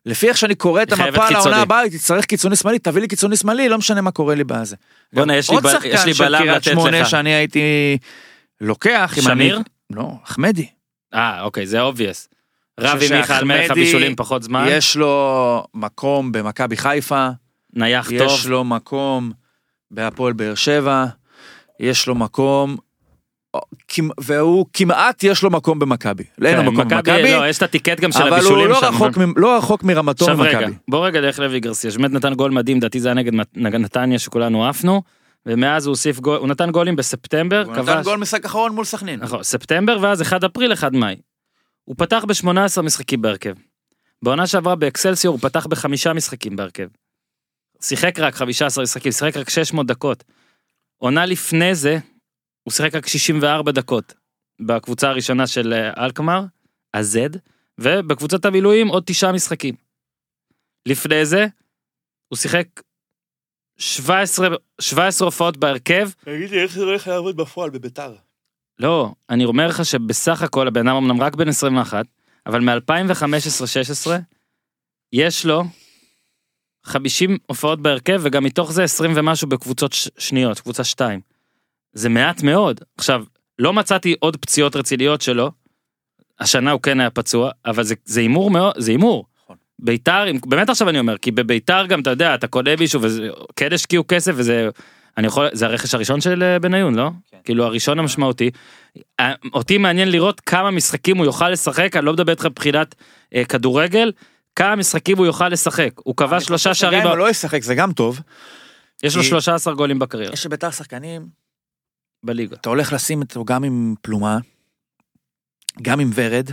לפי איך שאני קורא את המפה לעונה הבאה, תצטרך קיצוני שמאלי, תביא לי קיצוני שמאלי, לא משנה מה קורה לי בזה. בונה, יש לי בלם לתת לך. שאני הייתי לוקח, שמיר? לא, אחמדי. אוקיי, זה obvious. רבי מיכל מלך הבישולים פחות זמן. יש לו מקום במכבי חיפה. נייח טוב. יש לו מקום בהפועל באר שבע. יש לו מקום... והוא כמעט יש לו מקום במכבי. אין לו מקום במכבי. לא, יש את הטיקט גם של הבישולים שם. אבל הוא לא רחוק מרמתו במכבי. עכשיו רגע, בוא רגע דרך לוי גרסיה. שבאמת נתן גול מדהים, דעתי זה היה נגד נתניה שכולנו עפנו. ומאז הוא הוסיף גול, הוא נתן גולים בספטמבר. הוא נתן גול משחק אחרון מול סכנין. נכון, ספטמבר ואז 1 אפריל, 1 מאי. הוא פתח ב-18 משחקים בהרכב. בעונה שעברה באקסלסיור הוא פתח ב5 משחקים בהרכב. שיחק רק 15 משחקים, שיחק רק 600 דקות. עונה לפני זה, הוא שיחק רק 64 דקות. בקבוצה הראשונה של אלקמר, הזד, ובקבוצת המילואים עוד 9 משחקים. לפני זה, הוא שיחק 17 הופעות בהרכב. תגיד לי, איך זה הולך לעבוד בפועל בביתר? לא, אני אומר לך שבסך הכל, הבן אדם אמנם רק בן 21, אבל מ-2015-16, יש לו 50 הופעות בהרכב, וגם מתוך זה 20 ומשהו בקבוצות שניות, קבוצה 2. זה מעט מאוד. עכשיו, לא מצאתי עוד פציעות רציליות שלו, השנה הוא כן היה פצוע, אבל זה אימור מאוד, זה אימור. ביתר, באמת עכשיו אני אומר, כי בביתר גם אתה יודע, אתה קונה מישהו, וכן השקיעו כסף, וזה, אני יכול, זה הרכש הראשון של בניון, לא? כן. כאילו הראשון המשמעותי, אותי מעניין לראות כמה משחקים הוא יוכל לשחק, אני לא מדבר איתך בבחינת כדורגל, כמה משחקים הוא יוכל לשחק, הוא קבע 3 שערים, הוא לא ישחק, זה גם טוב, יש לו 13 גולים בקריירה, יש לביתר שחקנים, בליגה, אתה הולך לשים אותו גם עם פלומה, גם עם ורד,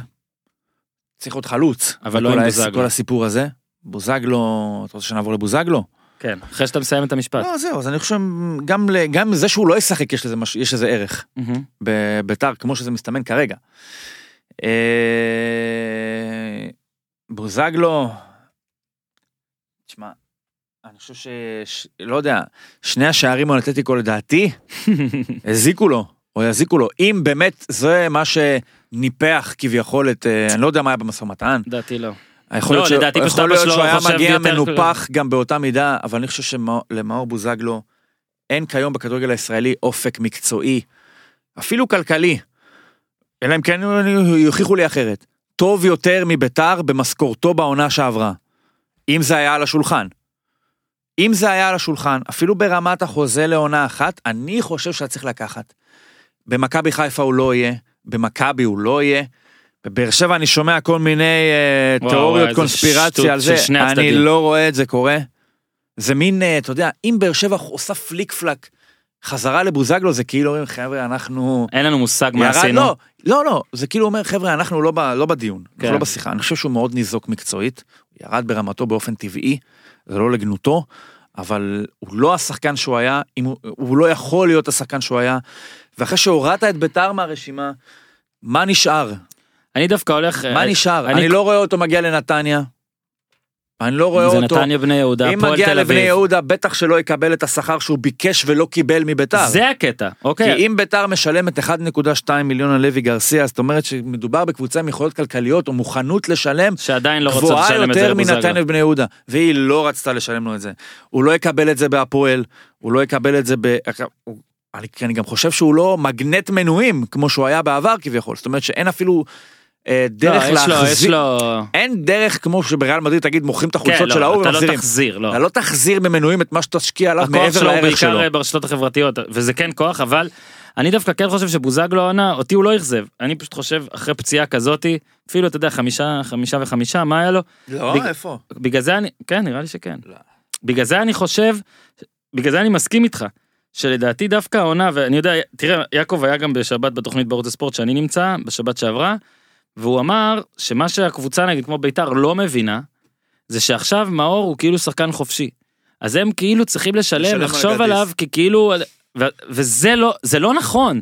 צריך עוד חלוץ, אבל לא עם בוזגלו. כל הסיפור הזה, בוזגלו, אתה רוצה שנעבור לבוזגלו? כן, אחרי שאתה מסיים את המשפט. לא, זהו, אז אני חושב, גם זה שהוא לא ישחק, יש לזה ערך, ביתר, כמו שזה מסתמן כרגע. בוזגלו, תשמע, אני חושב לא יודע, 2 השערים על אתלטיקו לדעתי, הזיקו לו, או יזיקו לו, אם באמת זה מה ש... ניפח כביכול את, אני לא יודע מה היה במשא ומתן. דעתי לא. יכול להיות שהוא היה מגיע מנופח גם באותה מידה, אבל אני חושב שלמאור בוזגלו, אין כיום בכדורגל הישראלי אופק מקצועי, אפילו כלכלי, אלא אם כן יוכיחו לי אחרת, טוב יותר מביתר במשכורתו בעונה שעברה. אם זה היה על השולחן. אם זה היה על השולחן, אפילו ברמת החוזה לעונה אחת, אני חושב שאתה צריך לקחת. במכבי חיפה הוא לא יהיה, במכבי הוא לא יהיה, בבאר שבע אני שומע כל מיני תיאוריות קונספירציה על זה, אני לא רואה את זה קורה, זה מין, אתה יודע, אם באר שבע עושה פליק פלק, חזרה לבוזגלו, זה כאילו אומרים, חבר'ה, אנחנו... אין לנו מושג מה עשינו. לא, זה כאילו אומר, חבר'ה, אנחנו לא בדיון, אנחנו לא בשיחה, אני חושב שהוא מאוד ניזוק מקצועית, הוא ירד ברמתו באופן טבעי, זה לא לגנותו, אבל הוא לא השחקן שהוא היה, הוא לא יכול להיות השחקן שהוא היה, ואחרי שהורדת את ביתר מהרשימה, מה נשאר? אני דווקא הולך... מה נשאר? אני לא רואה אותו מגיע לנתניה, אני לא רואה אותו... זה נתניה בני יהודה, אם מגיע לבני יהודה, בטח שלא יקבל את השכר שהוא ביקש ולא קיבל מביתר. זה הקטע, אוקיי. כי אם ביתר משלמת 1.2 מיליון על לוי גרסיה, אז זאת אומרת שמדובר בקבוצה עם יכולות כלכליות, או מוכנות לשלם, שעדיין לא רוצה לשלם את זה לבוזגלו. גבוהה יותר מנתניה בני יהודה, והיא לא רצתה לשלם לו את זה. הוא לא יקבל את זה בהפועל, הוא לא יקבל את זה ב... אני גם חושב שהוא לא מגנט מנויים, כמו שהוא היה בעבר כביכול. זאת אומרת שאין אפילו... אין דרך כמו שבריאל מדריד תגיד מוכרים את החולצות של ההוא ומחזירים, אתה לא תחזיר במנויים את מה שתשקיע עליו מעבר לערך שלו, בעיקר ברשתות החברתיות, וזה כן כוח. אבל אני דווקא כן חושב שבוזגלו עונה אותי הוא לא יחזב, אני פשוט חושב אחרי פציעה כזאת, אפילו אתה יודע 5 ו5 מה היה לו? לא, איפה? בגלל זה אני, כן, נראה לי שכן, בגלל זה אני חושב, בגלל זה אני מסכים איתך שלדעתי דווקא העונה, ואני יודע, תראה, יעקב היה גם בשבת בתוכנית בערוץ הספורט שאני נמצא, בשבת שעברה, והוא אמר שמה שהקבוצה נגיד כמו ביתר לא מבינה, זה שעכשיו מאור הוא כאילו שחקן חופשי. אז הם כאילו צריכים לשלם, לחשוב עליו, כי כאילו, וזה לא נכון.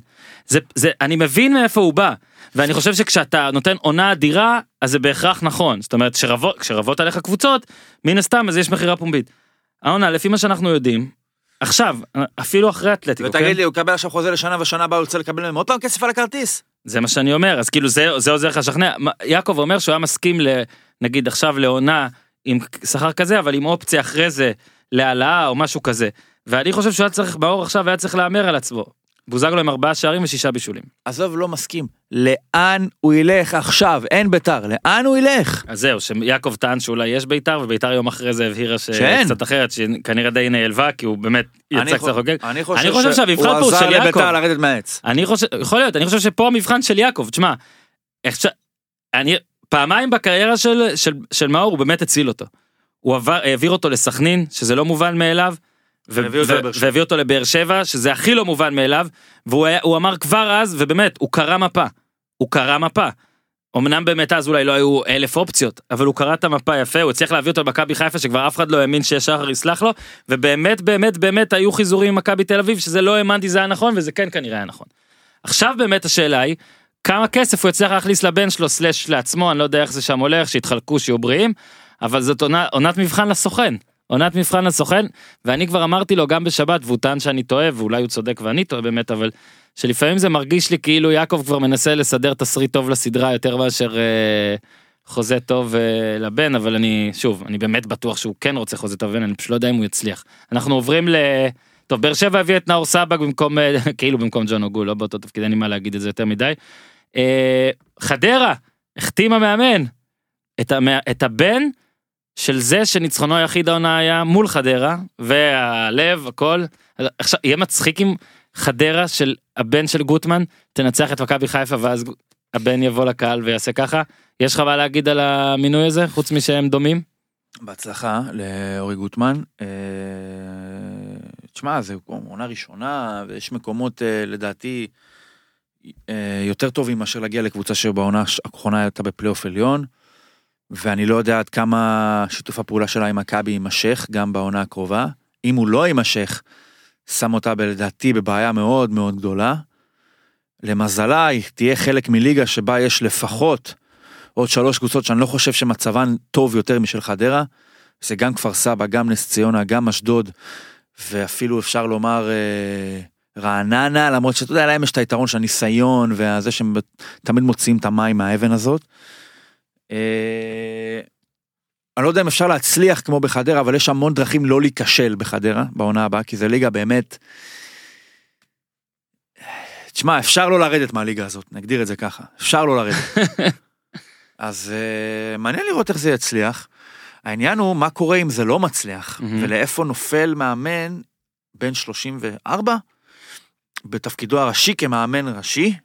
אני מבין מאיפה הוא בא, ואני חושב שכשאתה נותן עונה אדירה, אז זה בהכרח נכון. זאת אומרת, כשרבות עליך קבוצות, מן הסתם, אז יש מחירה פומבית. העונה, לפי מה שאנחנו יודעים, עכשיו, אפילו אחרי אתלטיקו. ותגיד לי, הוא קבל עכשיו חוזה לשנה, ושנה הבאה הוא רוצה לקבל מהם עוד פעם כסף על הכרטיס. זה מה שאני אומר, אז כאילו זה עוזר לך לשכנע. יעקב אומר שהוא היה מסכים, נגיד עכשיו לעונה עם שכר כזה, אבל עם אופציה אחרי זה, להעלאה או משהו כזה. ואני חושב שהוא היה צריך, באור עכשיו היה צריך להאמר על עצמו. בוזגלו עם 4 שערים ו6 בישולים. עזוב, לא מסכים. לאן הוא ילך עכשיו? אין ביתר. לאן הוא ילך? אז זהו, שיעקב טען שאולי יש ביתר, וביתר יום אחרי זה הבהירה שקצת אחרת, שכנראה די נעלבה, כי הוא באמת יצא קצת חוגג. אני חושב שהמבחן פה הוא של יעקב. הוא עזר לביתר לרדת מהעץ. יכול להיות, אני חושב שפה המבחן של יעקב, תשמע, פעמיים בקריירה של מאור, הוא באמת הציל אותו. הוא העביר אותו לסכנין, שזה לא מובן מאליו, והביא אותו לבאר שבע, שזה הכי לא מובן מאליו, והוא אמר כבר אז, ובאמת, הוא קרא מפה, הוא קרא מפה, אמנם באמת אז אולי לא היו 1000 אופציות, אבל הוא קרא את המפה יפה, הוא הצליח להביא אותו למכבי חיפה, שכבר אף אחד לא האמין ששחר יסלח לו, ובאמת, באמת, באמת היו חיזורים עם מכבי תל אביב, שזה לא האמנתי זה היה נכון, וזה כן כנראה היה נכון. עכשיו באמת השאלה היא, כמה כסף הוא יצליח להכניס לבן שלו, סלש לעצמו, אני לא יודע איך זה שם הולך, שיתחלקו, שיהיו בריאים, אבל זאת עונת מבחן לסוכן. עונת מבחן לסוכן, ואני כבר אמרתי לו גם בשבת, והוא טען שאני טועה, ואולי הוא צודק ואני טועה באמת, אבל שלפעמים זה מרגיש לי כאילו יעקב כבר מנסה לסדר תסריט טוב לסדרה, יותר מאשר חוזה טוב לבן, אבל אני באמת בטוח שהוא כן רוצה חוזה טוב לבן, אני פשוט לא יודע אם הוא יצליח. אנחנו עוברים טוב, באר שבע הביא את נאור סבג במקום, כאילו במקום ג'ון אוגו, לא באותו תפקיד, אין לי מה להגיד את זה יותר מדי. חדרה, החתים המאמן, את הבן, של זה שניצחונו היחיד העונה היה מול חדרה, והלב, הכל, עכשיו, יהיה מצחיק עם חדרה של הבן של גוטמן, תנצח את מכבי חיפה, ואז הבן יבוא לקהל ויעשה ככה, יש לך מה להגיד על המינוי הזה, חוץ משהם דומים? בהצלחה לאורי גוטמן, תשמע, זה עונה ראשונה, ויש מקומות לדעתי יותר טובים, מאשר להגיע לקבוצה שבעונה האחרונה הייתה בפלייאוף עליון, ואני לא יודע עד כמה שיתוף הפעולה שלה עם מכבי יימשך, גם בעונה הקרובה. אם הוא לא יימשך, שם אותה בלדעתי בבעיה מאוד מאוד גדולה. למזלה, היא תהיה חלק מליגה שבה יש לפחות עוד 3 קבוצות, שאני לא חושב שמצבן טוב יותר משל חדרה. זה גם כפר סבא, גם נס ציונה, גם אשדוד, ואפילו אפשר לומר רעננה, למרות שאתה יודע, להם יש את היתרון של הניסיון, וזה שהם תמיד מוצאים את המים מהאבן הזאת. אני לא יודע אם אפשר להצליח כמו בחדרה, אבל יש המון דרכים לא להיכשל בחדרה בעונה הבאה, כי זה ליגה באמת, תשמע, אפשר לא לרדת מהליגה הזאת, נגדיר את זה ככה, אפשר לא לרדת. אז מעניין לראות איך זה יצליח. העניין הוא מה קורה אם זה לא מצליח, ולאיפה נופל מאמן בין 34 בתפקידו הראשי כמאמן ראשי,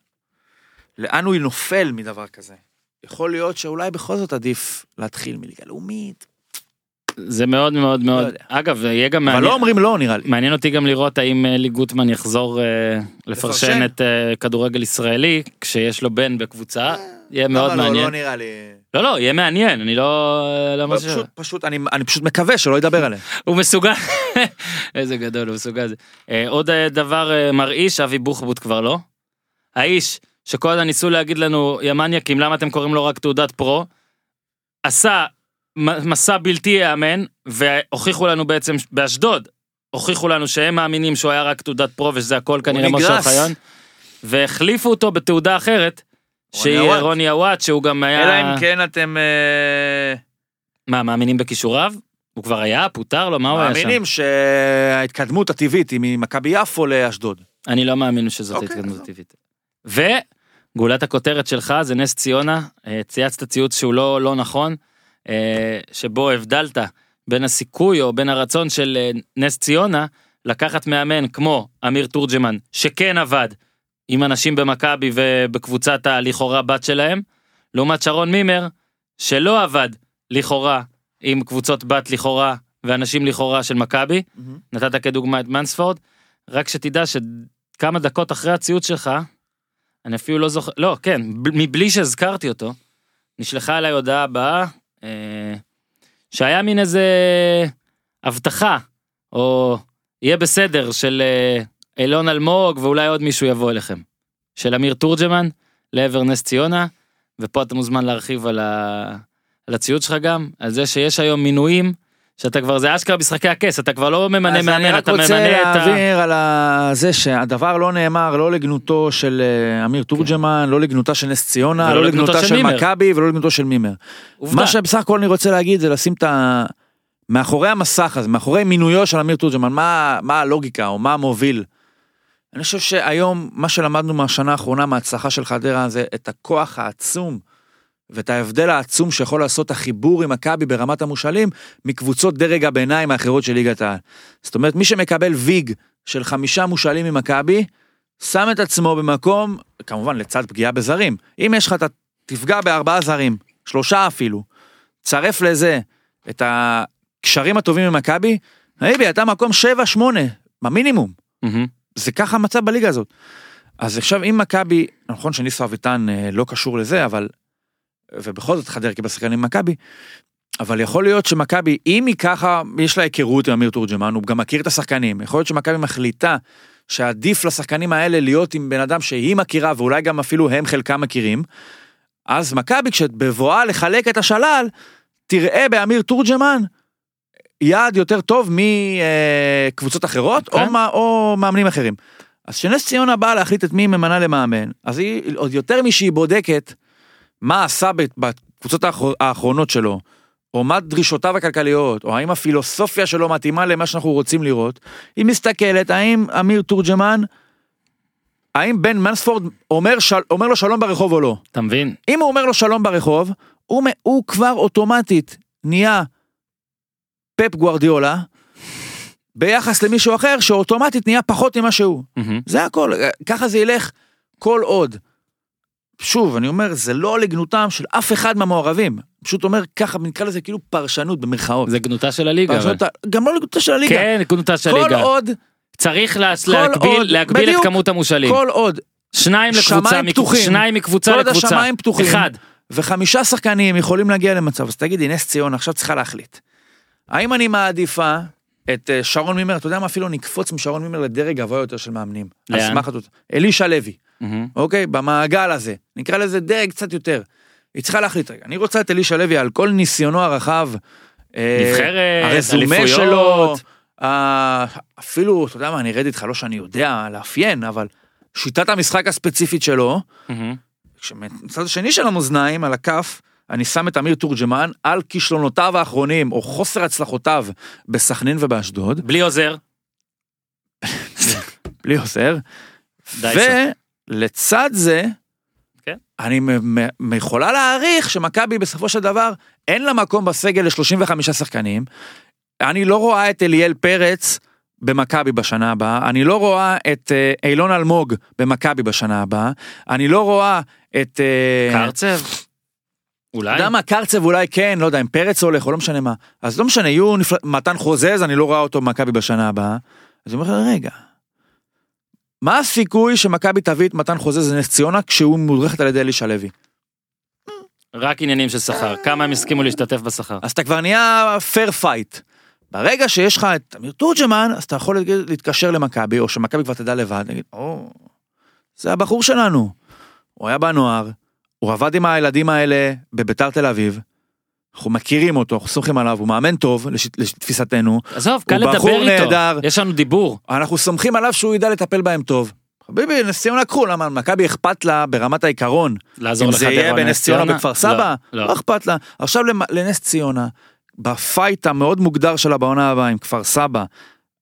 לאן הוא נופל מדבר כזה. יכול להיות שאולי בכל זאת עדיף להתחיל מליגה לאומית. זה מאוד מאוד מאוד. אגב, יהיה גם מעניין. אבל לא אומרים לא, נראה לי. מעניין אותי גם לראות האם אלי גוטמן יחזור לפרשן את כדורגל ישראלי, כשיש לו בן בקבוצה. יהיה מאוד מעניין. לא נראה לי. לא, יהיה מעניין. אני לא... אני פשוט מקווה שלא ידבר עליהם. הוא מסוגל. איזה גדול, הוא מסוגל. עוד דבר מרעיש, אבי בוחבוט כבר לא. האיש... שכל הזמן ניסו להגיד לנו, ימניאקים, למה אתם קוראים לו רק תעודת פרו, עשה מסע בלתי יאמן, והוכיחו לנו בעצם, באשדוד, הוכיחו לנו שהם מאמינים שהוא היה רק תעודת פרו, ושזה הכל כנראה משה אוחיון, והחליפו אותו בתעודה אחרת, שהיא רוני אוואט, שהוא גם היה... אלא אם כן אתם... מה, מאמינים בכישוריו? הוא כבר היה, פותר לו, מה הוא היה שם? מאמינים שההתקדמות הטבעית היא ממכבי יפו לאשדוד. אני לא מאמין שזאת ההתקדמות הטבעית. וגולת הכותרת שלך זה נס ציונה, צייצת ציוץ שהוא לא נכון, שבו הבדלת בין הסיכוי או בין הרצון של נס ציונה לקחת מאמן כמו אמיר תורג'מן, שכן עבד עם אנשים במכבי ובקבוצת הלכאורה בת שלהם, לעומת שרון מימר שלא עבד לכאורה עם קבוצות בת לכאורה ואנשים לכאורה של מכבי, נתת כדוגמה את מנספורד, רק שתדע שכמה דקות אחרי הציוץ שלך, אני אפילו לא זוכר, לא, כן, מבלי שהזכרתי אותו, נשלחה אליי הודעה הבאה, שהיה מין איזה הבטחה, או יהיה בסדר, של אילון אלמוג, ואולי עוד מישהו יבוא אליכם, של אמיר תורג'מן, לעבר נס ציונה, ופה אתה מוזמן להרחיב על הציוץ שלך גם, על זה שיש היום מינויים, שאתה כבר, זה אשכרה משחקי הכס, אתה כבר לא ממנה מאמן, אתה ממנה את ה... אז אני רק רוצה להעביר על זה שהדבר לא נאמר, לא לגנותו של אמיר תורג'מן, לא לגנותה של נס ציונה, לא לגנותה של מכבי, ולא לגנותו של מימר. מה שבסך הכל אני רוצה להגיד, זה לשים את ה... מאחורי המסך הזה, מאחורי מינויו של אמיר תורג'מן, מה הלוגיקה, או מה המוביל. אני חושב שהיום, מה שלמדנו מהשנה האחרונה, מההצלחה של חדרה, זה את הכוח העצום, ואת ההבדל העצום שיכול לעשות החיבור עם מכבי ברמת המושאלים, מקבוצות דרג הביניים האחרות של ליגת העל. זאת אומרת, מי שמקבל ויג של 5 מושאלים עם מכבי, שם את עצמו במקום, כמובן לצד פגיעה בזרים. אם יש לך, אתה תפגע ב4 זרים, 3 אפילו, צרף לזה את הקשרים הטובים עם מכבי, היבי, אתה מקום 7-8, במינימום. זה ככה המצב בליגה הזאת. אז עכשיו, אם מכבי, נכון שניסו אביטן לא קשור לזה, אבל ובכל זאת חדר כי בשחקן עם מכבי, אבל יכול להיות שמכבי, אם היא ככה, יש לה היכרות עם אמיר תורג'מן, הוא גם מכיר את השחקנים, יכול להיות שמכבי מחליטה, שעדיף לשחקנים האלה להיות עם בן אדם שהיא מכירה, ואולי גם אפילו הם חלקם מכירים, אז מכבי, כשבבואה לחלק את השלל, תראה באמיר תורג'מן, יעד יותר טוב מקבוצות אחרות, okay. או מאמנים אחרים. אז שנס ציונה באה להחליט את מי ממנה למאמן, אז היא עוד יותר משהיא בודקת, מה עשה בקבוצות האחרונות שלו, או מה דרישותיו הכלכליות, או האם הפילוסופיה שלו מתאימה למה שאנחנו רוצים לראות, היא מסתכלת, האם אמיר תורג'מן, האם בן מנספורד אומר לו שלום ברחוב או לא. אתה מבין? אם הוא אומר לו שלום ברחוב, הוא כבר אוטומטית נהיה פפ גוארדיולה, ביחס למישהו אחר, שאוטומטית נהיה פחות ממה שהוא. זה הכל, ככה זה ילך כל עוד. שוב, אני אומר, זה לא לגנותם של אף אחד מהמעורבים. פשוט אומר, ככה, נקרא לזה כאילו פרשנות במרכאות. זה גנותה של הליגה. גם לא לגנותה של הליגה. כן, גנותה של הליגה. כל עוד... צריך להגביל את כמות המושאלים. כל עוד... 2 מקבוצה לקבוצה. כל עוד השמיים פתוחים. 1. ו5 שחקנים יכולים להגיע למצב. אז תגידי, נס ציון, עכשיו צריכה להחליט. האם אני מעדיפה את שרון מימר, אתה יודע מה, אפילו נקפוץ משרון מימר לדרג גבוה יותר של מאמנים. אלישע לוי. אוקיי, במעגל הזה, נקרא לזה דרג קצת יותר, היא צריכה להחליט, אני רוצה את אלישע לוי על כל ניסיונו הרחב, נבחרת, הרזומה שלו, אפילו, אתה יודע מה, אני ראיתי איתך, לא שאני יודע לאפיין, אבל שיטת המשחק הספציפית שלו, כשמצד השני של המאזניים, על הכף, אני שם את אמיר תורג'מן, על כישלונותיו האחרונים, או חוסר הצלחותיו, בסכנין ובאשדוד. בלי עוזר. בלי עוזר. ולצד זה, אני יכולה להעריך שמכבי בסופו של דבר, אין לה מקום בסגל ל-35 שחקנים, אני לא רואה את אליאל פרץ במכבי בשנה הבאה, אני לא רואה את אילון אלמוג במכבי בשנה הבאה, אני לא רואה את... קרצב? אולי? אתה יודע מה, קרצב אולי כן, לא יודע, אם פרץ הולך או לא משנה מה, אז לא משנה, יהיו מתן חוזז, אני לא רואה אותו במכבי בשנה הבאה, אז אני אומר, רגע, מה הסיכוי שמכבי תביא את מתן חוזז לנס ציונה כשהוא מודרכת על ידי אלישע לוי? רק עניינים של שכר, כמה הם הסכימו להשתתף בשכר. אז אתה כבר נהיה פייר פייט. ברגע שיש לך את אמיר תורג'מן, אז אתה יכול להתקשר למכבי, או שמכבי כבר תדע לבד, נגיד, זה הבחור שלנו. הוא היה בנוער, הוא עבד עם הילדים האלה בביתר תל אביב, אנחנו מכירים אותו, אנחנו סומכים עליו, הוא מאמן טוב לתפיסתנו, עזוב, קל לדבר איתו, יש לנו דיבור, אנחנו סומכים עליו שהוא ידע לטפל בהם טוב. חביבי, נס ציונה לקחו, למה מכבי אכפת לה ברמת העיקרון, אם זה יהיה בנס ציונה בכפר סבא, לא אכפת לה. עכשיו לנס ציונה, בפייט המאוד מוגדר שלה בעונה הבאה, עם כפר סבא,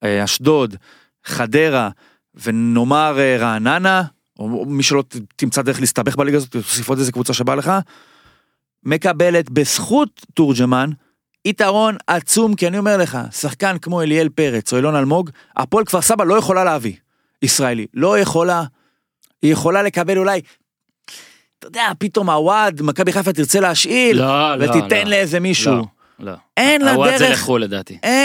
אשדוד, חדרה, ונאמר רעננה, או מי שלא תמצא דרך להסתבך בליגה הזאת, תוסיף עוד איזה קבוצה שבא לך, מקבלת בזכות תורג'מן יתרון עצום, כי אני אומר לך, שחקן כמו אליאל פרץ או אילון אלמוג, הפועל כפר סבא לא יכולה להביא ישראלי, לא יכולה, היא יכולה לקבל אולי, אתה יודע, פתאום הוואד, מכבי חיפה תרצה להשאיל, ותיתן לאיזה מישהו, אין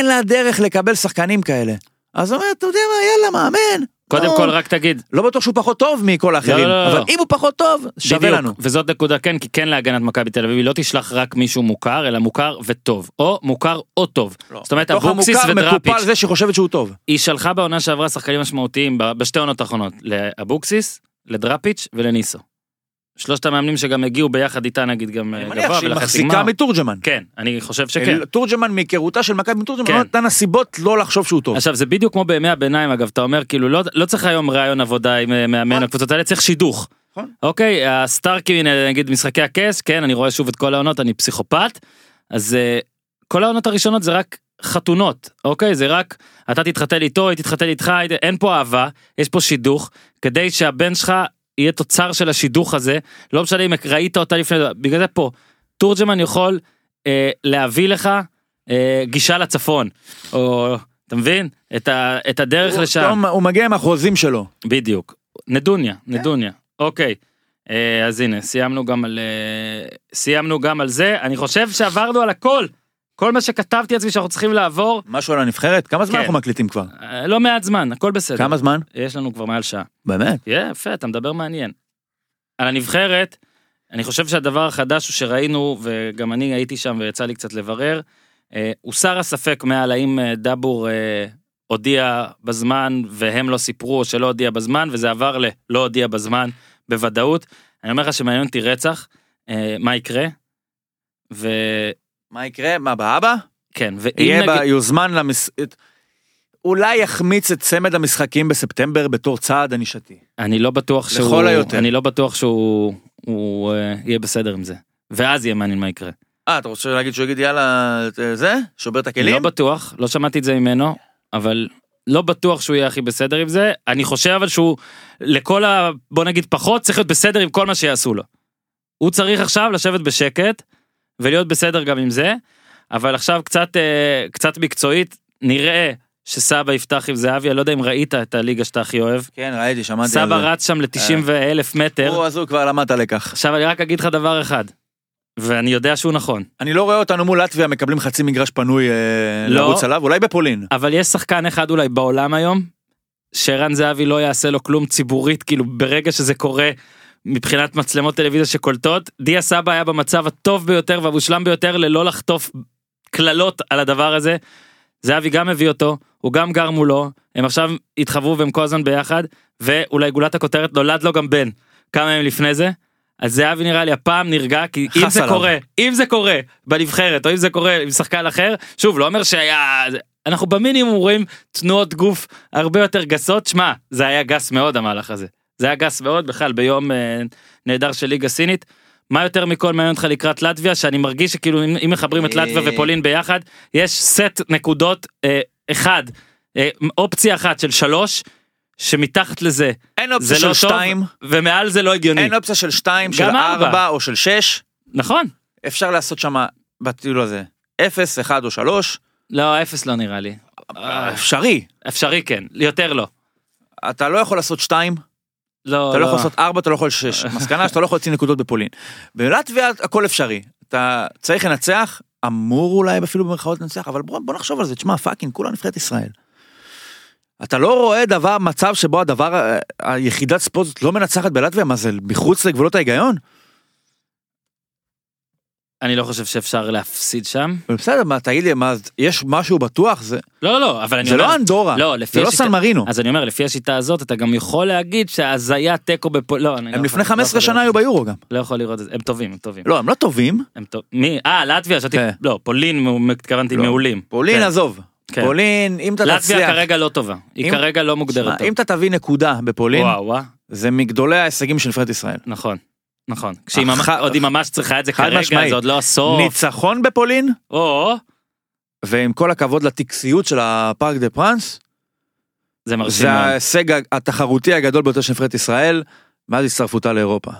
לה דרך לקבל שחקנים כאלה, אז הוא אומר, אתה יודע מה, יאללה, מאמן. קודם כל, רק תגיד. לא בטוח שהוא פחות טוב מכל האחרים, אבל אם הוא פחות טוב, שווה לנו. וזאת נקודה כן, כי כן להגנת מכבי תל אביב, היא לא תשלח רק מישהו מוכר, אלא מוכר וטוב. או מוכר או טוב. זאת אומרת, אבוקסיס ודראפיץ'. זה שחושבת שהוא טוב. היא שלחה בעונה שעברה שחקנים משמעותיים בשתי עונות האחרונות, לאבוקסיס, לדראפיץ' ולניסו. שלושת המאמנים שגם הגיעו ביחד איתה, נגיד גם גבוה, מחזיקה מתורג'מן. כן, אני חושב שכן. תורג'מן מהיכרותה של מכבי מתורג'מן, לא נתן הסיבות לא לחשוב שהוא טוב. עכשיו, זה בדיוק כמו בימי הביניים, אגב, אתה אומר, כאילו, לא צריך היום רעיון עבודה עם מאמן, הקבוצות האלה צריך שידוך. אוקיי, הסטארקים, נגיד, משחקי הכס, כן, אני רואה שוב את כל העונות, אני פסיכופת, אז כל העונות הראשונות זה רק חתונות, אוקיי? זה רק, אתה תתחתן איתו, היא תתחתן איתך, אין פה אהבה, יש פה שידוך, כדי שהבן שלך יהיה תוצר של השידוך הזה, לא משנה אם ראית אותה לפני, בגלל זה פה, תורג'מן יכול להביא לך גישה לצפון, או, אתה מבין? את הדרך לשם. הוא מגיע עם החוזים שלו. בדיוק. נדוניה. אוקיי. אז הנה, סיימנו גם על זה, אני חושב שעברנו על הכל, כל מה שכתבתי עצמי שאנחנו צריכים לעבור. משהו על הנבחרת? כמה זמן אנחנו מקליטים כבר? לא מעט זמן, הכל בסדר. כמה זמן? יש לנו כבר מעל שעה. באמת? יפה, אתה מדבר מעניין. על הנבחרת, אני חושב שהדבר החדש הוא שראינו, וגם אני הייתי שם ויצא לי קצת לברר, הוסר הספק מעל האם דאבור הודיע בזמן, והם לא סיפרו או שלא הודיע בזמן, וזה עבר ללא הודיע בזמן, בוודאות. אני אומר לך שמעניין אותי רצח, מה יקרה? מה יקרה? מה, באבא? כן, יהיה בה, יוזמן אולי יחמיץ את צמד המשחקים בספטמבר בתור צעד הנישתי. אני לא בטוח שהוא... לכל היותר. אני לא בטוח שהוא יהיה בסדר עם זה. ואז יהיה מעניין מה יקרה. אתה רוצה להגיד שהוא יגיד יאללה זה? שובר את הכלים? לא בטוח, לא שמעתי את זה ממנו, אבל לא בטוח שהוא יהיה הכי בסדר עם זה. אני חושב אבל שהוא, לכל ה... בוא נגיד פחות, צריך להיות בסדר עם כל מה שיעשו לו. הוא צריך עכשיו לשבת בשקט, ולהיות בסדר גם עם זה, אבל עכשיו קצת מקצועית, נראה שסבא יפתח עם זהבי, אני לא יודע אם ראית את הליגה שאתה הכי אוהב. כן, ראיתי, שמעתי. סבא רץ שם ל90,000 מטר. אז הוא כבר למדת לכך. עכשיו אני רק אגיד לך דבר אחד, ואני יודע שהוא נכון. אני לא רואה אותנו מול לטביה, מקבלים חצי מגרש פנוי לרוץ עליו, אולי בפולין. אבל יש שחקן אחד אולי בעולם היום, שרן זהבי לא יעשה לו כלום ציבורית, כאילו ברגע שזה קורה, מבחינת מצלמות טלוויזיה שקולטות, דיה סבא היה במצב הטוב ביותר והמושלם ביותר ללא לחטוף כללות על הדבר הזה. זהבי גם הביא אותו, הוא גם גר מולו, הם עכשיו התחברו והם כל הזמן ביחד, ואולי גולת הכותרת נולד לו גם בן, כמה הם לפני זה, אז זהבי נראה לי הפעם נרגע, כי אם זה קורה, בנבחרת, או אם זה קורה עם שחקן אחר, שוב, לא אומר שהיה... אנחנו במינימום רואים תנועות גוף הרבה יותר גסות, שמה, זה היה גס מאוד המהלך הזה. זה היה גס מאוד, בכלל ביום נהדר של ליגה סינית, מה יותר מכל מעניין אותך לקראת לטביה, שאני מרגיש שכאילו אם מחברים את לטביה ופולין ביחד, יש סט נקודות אחד, אופציה אחת של 3, שמתחת לזה, אין אופציה של 2, ומעל זה לא הגיוני. אין אופציה של 2, של 4 או של 6. נכון. אפשר לעשות שם, בטיול הזה, 0, 1 או 3. לא, 0 לא נראה לי. אפשרי כן, יותר לא. אתה לא יכול לעשות 2, אתה לא יכול לעשות 4, אתה לא יכול 6, מסקנה שאתה לא יכול להוציא נקודות בפולין. בלטביה הכל אפשרי, אתה צריך לנצח, אמור אולי אפילו במרכאות לנצח, אבל בוא נחשוב על זה, תשמע, פאקינג, כולה נבחרת ישראל. אתה לא רואה דבר, מצב שבו הדבר, היחידת ספורט זאת לא מנצחת בלטביה, מה זה, מחוץ לגבולות ההיגיון? אני לא חושב שאפשר להפסיד שם. בסדר, מה, תגיד לי, מה, יש משהו בטוח, זה... לא, אבל אני אומר... זה לא אנדורה, זה לא סן מרינו. אז אני אומר, לפי השיטה הזאת, אתה גם יכול להגיד שהזיה טקו לא, הם לפני 15 שנה היו ביורו גם. לא יכול לראות את זה, הם טובים, לא, הם לא טובים. מי? לטביה, שאתי... לא, פולין, התכוונתי, מעולים. פולין, עזוב. פולין, אם אתה תצליח... לטביה כרגע לא טובה, היא כרגע לא מוגדרת. אם אתה תביא נקודה בפולין, זה מגדולי ההישגים של נבחרת ישראל. נכון. נכון, כשעוד היא ממש צריכה את זה כרגע, זה עוד לא הסוף. ניצחון בפולין, ועם כל הכבוד לטקסיות של הפארק דה פרנס, זה מרשים מאוד. זה ההישג התחרותי הגדול ביותר של נבחרת ישראל, מאז הצטרפותה לאירופה.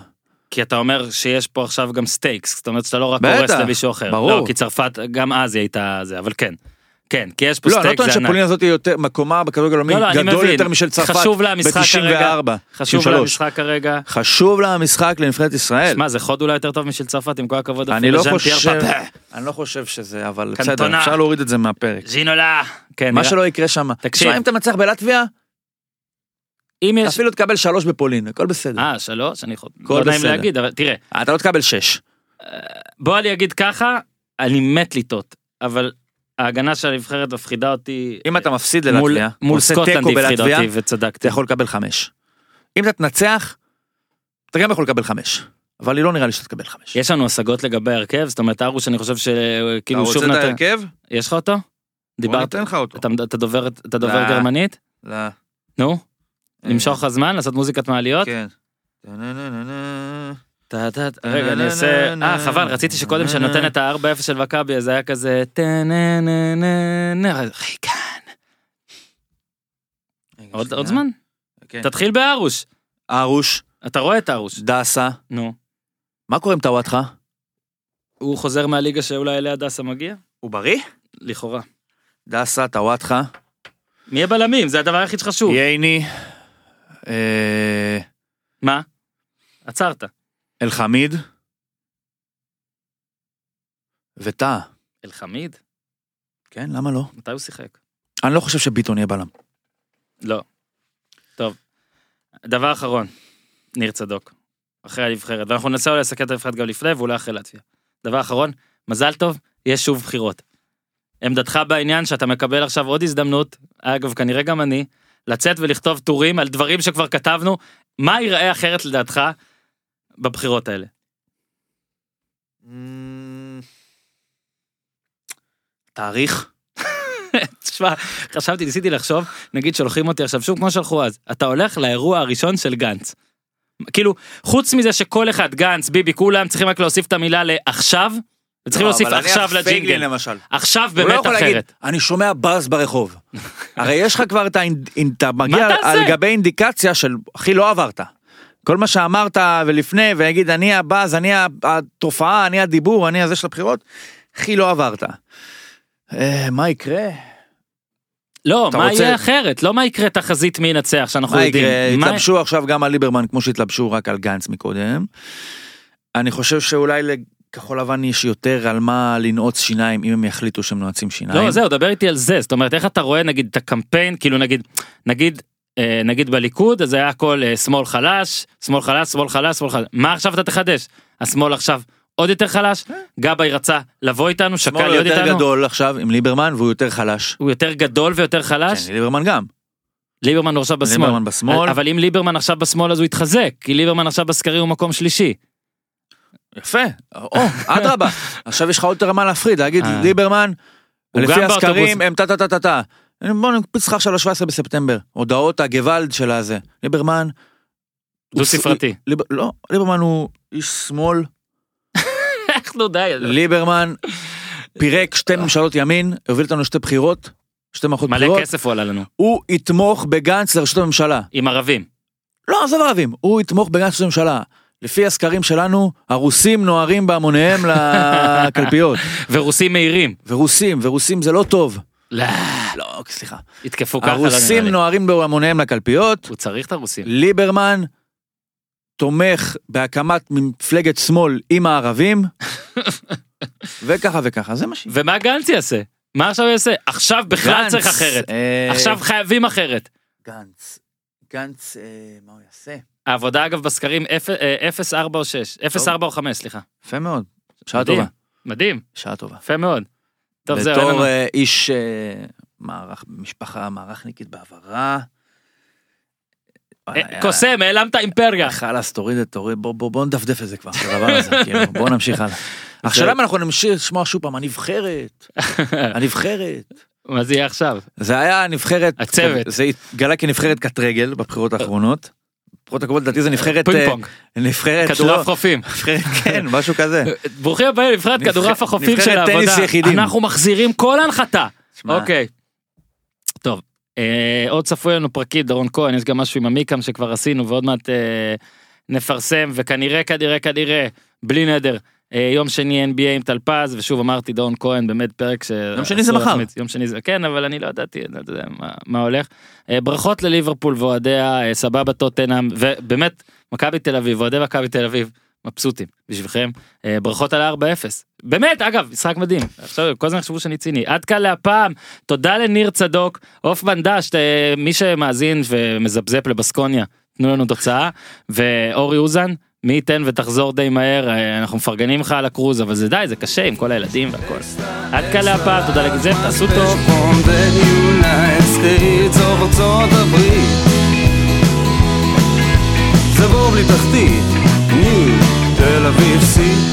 כי אתה אומר שיש פה עכשיו גם סטייקס, זאת אומרת שאתה לא רק הורס למישהו אחר. ברור. לא, כי צרפת גם אז היא הייתה זה, אבל כן. כן, כי יש פה סטייק. לא, אני לא טוען שפולין הזאת מקומה בכדורגל עולמי גדול יותר משל צרפת ב-94. חשוב לה המשחק כרגע. חשוב לה המשחק לנבחרת ישראל. שמע, זה חוד אולי יותר טוב משל צרפת, עם כל הכבוד. אני לא חושב שזה, אבל בסדר, אפשר להוריד את זה מהפרק. ז'ינולה. מה שלא יקרה שם. תשמע, אם אתה מצליח בלטביה, אפילו תקבל 3 בפולין, הכל בסדר. 3? אני לא נעים להגיד, אבל תראה. אתה לא תקבל 6. בוא אני אגיד ככה, אני מת לטעות, אבל ההגנה של הנבחרת מפחידה אותי. אם אתה מפסיד ללטביה, מול סקוטלנד הפחידה אותי וצדקתי. אתה יכול לקבל 5. אם אתה תנצח, אתה גם יכול לקבל 5. אבל היא לא נראה לי שאתה תקבל 5. יש לנו השגות לגבי הרכב, זאת אומרת, ארוש, אני חושב שכאילו שוב נתן. אתה רוצה את הרכב? יש לך אותו? בוא ניתן לך אותו. אתה דובר גרמנית? לא. נו? למשוך הזמן, לעשות מוזיקת מעליות? כן. רגע, אני אעשה... חבל, רציתי שקודם שאני נותן את ה-4-0 של וקאבי, אז היה כזה... עוד זמן? תתחיל בארוש. ארוש. אתה רואה את ארוש. דסה. נו. מה קורה עם תאוואטחה? הוא חוזר מהליגה שאולי אליה דסה מגיע? הוא בריא? לכאורה. דסה, תאוואטחה. מי יהיה בלמים? זה הדבר הכי חשוב. ייני. מה? עצרת. אלחמיד. ותא. אלחמיד? כן, למה לא? מתי הוא שיחק? אני לא חושב שביטון יהיה בלם. לא. טוב. דבר אחרון. ניר צדוק. אחרי הנבחרת. ואנחנו ננסה אולי לסכם את הנבחרת גם לפני, ואולי אחרי לטביה. דבר אחרון. מזל טוב, יש שוב בחירות. עמדתך בעניין שאתה מקבל עכשיו עוד הזדמנות, אגב, כנראה גם אני, לצאת ולכתוב טורים על דברים שכבר כתבנו, מה ייראה אחרת לדעתך בבחירות האלה? תאריך? תשמע, חשבתי, ניסיתי לחשוב, נגיד שולחים אותי עכשיו, שוב כמו שלחו אז, אתה הולך לאירוע הראשון של גנץ. כאילו, חוץ מזה שכל אחד, גנץ, ביבי, כולם, צריכים רק להוסיף את המילה לעכשיו, צריכים להוסיף עכשיו לג'ינגל, עכשיו באמת אחרת. אני שומע באז ברחוב. הרי יש לך כבר, אתה מגיע על גבי אינדיקציה של, אחי לא עברת. כל מה שאמרת ולפני, ונגיד אני הבאז, אני התופעה, אני הדיבור, אני הזה של הבחירות, אחי לא עברת. מה יקרה? לא, מה יהיה אחרת? לא מה יקרה תחזית מי ינצח, שאנחנו יודעים. התלבשו עכשיו גם על ליברמן, כמו שהתלבשו רק על גנץ מקודם. אני חושב שאולי כחול לבן יש יותר על מה לנעוץ שיניים, אם הם יחליטו שהם נועצים שיניים. לא, זהו, דבר איתי על זה, זאת אומרת, איך אתה רואה, נגיד, את הקמפיין, כאילו, נגיד בליכוד, אז היה הכל שמאל חלש, שמאל חלש, שמאל חלש, שמאל חלש, מה עכשיו אתה תחדש? השמאל עכשיו עוד יותר חלש, גבאי רצה לבוא איתנו, שקל להיות איתנו. שמאל יותר גדול עכשיו עם ליברמן, והוא יותר חלש. הוא יותר גדול ויותר חלש? כן, ליברמן גם. ליברמן עכשיו בשמאל. אבל אם ליברמן עכשיו בשמאל, אז הוא יתחזק, כי ליברמן עכשיו בסקרים הוא מקום שלישי. יפה, עד רבה, עכשיו יש לך עוד תרמה להפריד, להגיד ליברמן, לפי הסקרים, הם טה-טה-טה-טה, בואו נקפיץ לך עכשיו ל-17 בספטמבר, הודעות הגוואלד של הזה, ליברמן, זו ספרתי, לא, ליברמן הוא איש שמאל, אנחנו די, ליברמן, פירק שתי ממשלות ימין, הוביל אותנו לשתי בחירות, שתי מערכות בחירות, מלא כסף הוא עלה לנו, הוא יתמוך בגנץ לרשות הממשלה, עם ערבים, לא, עזוב ערבים, הוא יתמוך בגנץ לרשות הממשלה, לפי הסקרים שלנו, הרוסים נוערים בהמוניהם לקלפיות. ורוסים מהירים. ורוסים זה לא טוב. לא. לא, סליחה. התקפו ככה. הרוסים נוערים בהמוניהם לקלפיות. הוא צריך את הרוסים. ליברמן תומך בהקמת מפלגת שמאל עם הערבים. וככה וככה, זה משהו. ומה גנץ יעשה? מה עכשיו יעשה? עכשיו בכלל צריך אחרת. עכשיו חייבים אחרת. גנץ, מה הוא יעשה? העבודה אגב בסקרים 0-4 או 6, 0-4 או 5, סליחה. יפה מאוד, שעה טובה. מדהים. שעה טובה. יפה מאוד. בתור איש משפחה מערכניקית בעברה. קוסם, העלמת אימפריה. חלס, תוריד את תוריד, בוא נדפדף את זה כבר, בוא נמשיך הלאה. עכשיו אנחנו נמשיך לשמוע שוב פעם, הנבחרת. מה זה יהיה עכשיו? זה היה הנבחרת, הצוות. זה התגלה כנבחרת קט רגל בבחירות האחרונות. פחות הכבוד, דעתי זה נבחרת... פינג פונג. נבחרת... כדורף חופים. כן, משהו כזה. ברוכים הבאים, נבחרת כדורף החופים של העבודה. נבחרת טניס יחידים. אנחנו מחזירים כל הנחתה. אוקיי. טוב. עוד צפוי לנו פרקית, דרון כהן, יש גם משהו עם המיקם שכבר עשינו, ועוד מעט נפרסם, וכנראה, כנראה, בלי נדר, יום שני NBA עם טלפז, ושוב אמרתי דאון כהן, באמת פרק ש... יום שני זה מחר. יום שני זה, כן, אבל אני לא ידעתי, אני לא יודע מה הולך. ברכות לליברפול ועודיה, סבבה טוטנהאם, ובאמת, מכבי תל אביב, ועודי מכבי תל אביב, מבסוטים בשבילכם, ברכות על 4-0. באמת, אגב, משחק מדהים. עכשיו, כל הזמן חשבו שאני ציני. עד כאן להפעם, תודה לניר צדוק, אוף בנדש, מי שמאזין ומזבזפ לבסקוניה, תנו לנו תוצאה, ואורי אוזן, מי ייתן ותחזור די מהר, אנחנו מפרגנים לך על הקרוז, אבל זה די, זה קשה עם כל הילדים והכל. עד כאן להפעם, תודה לגזם, תעשו טוב. New Tel Aviv City.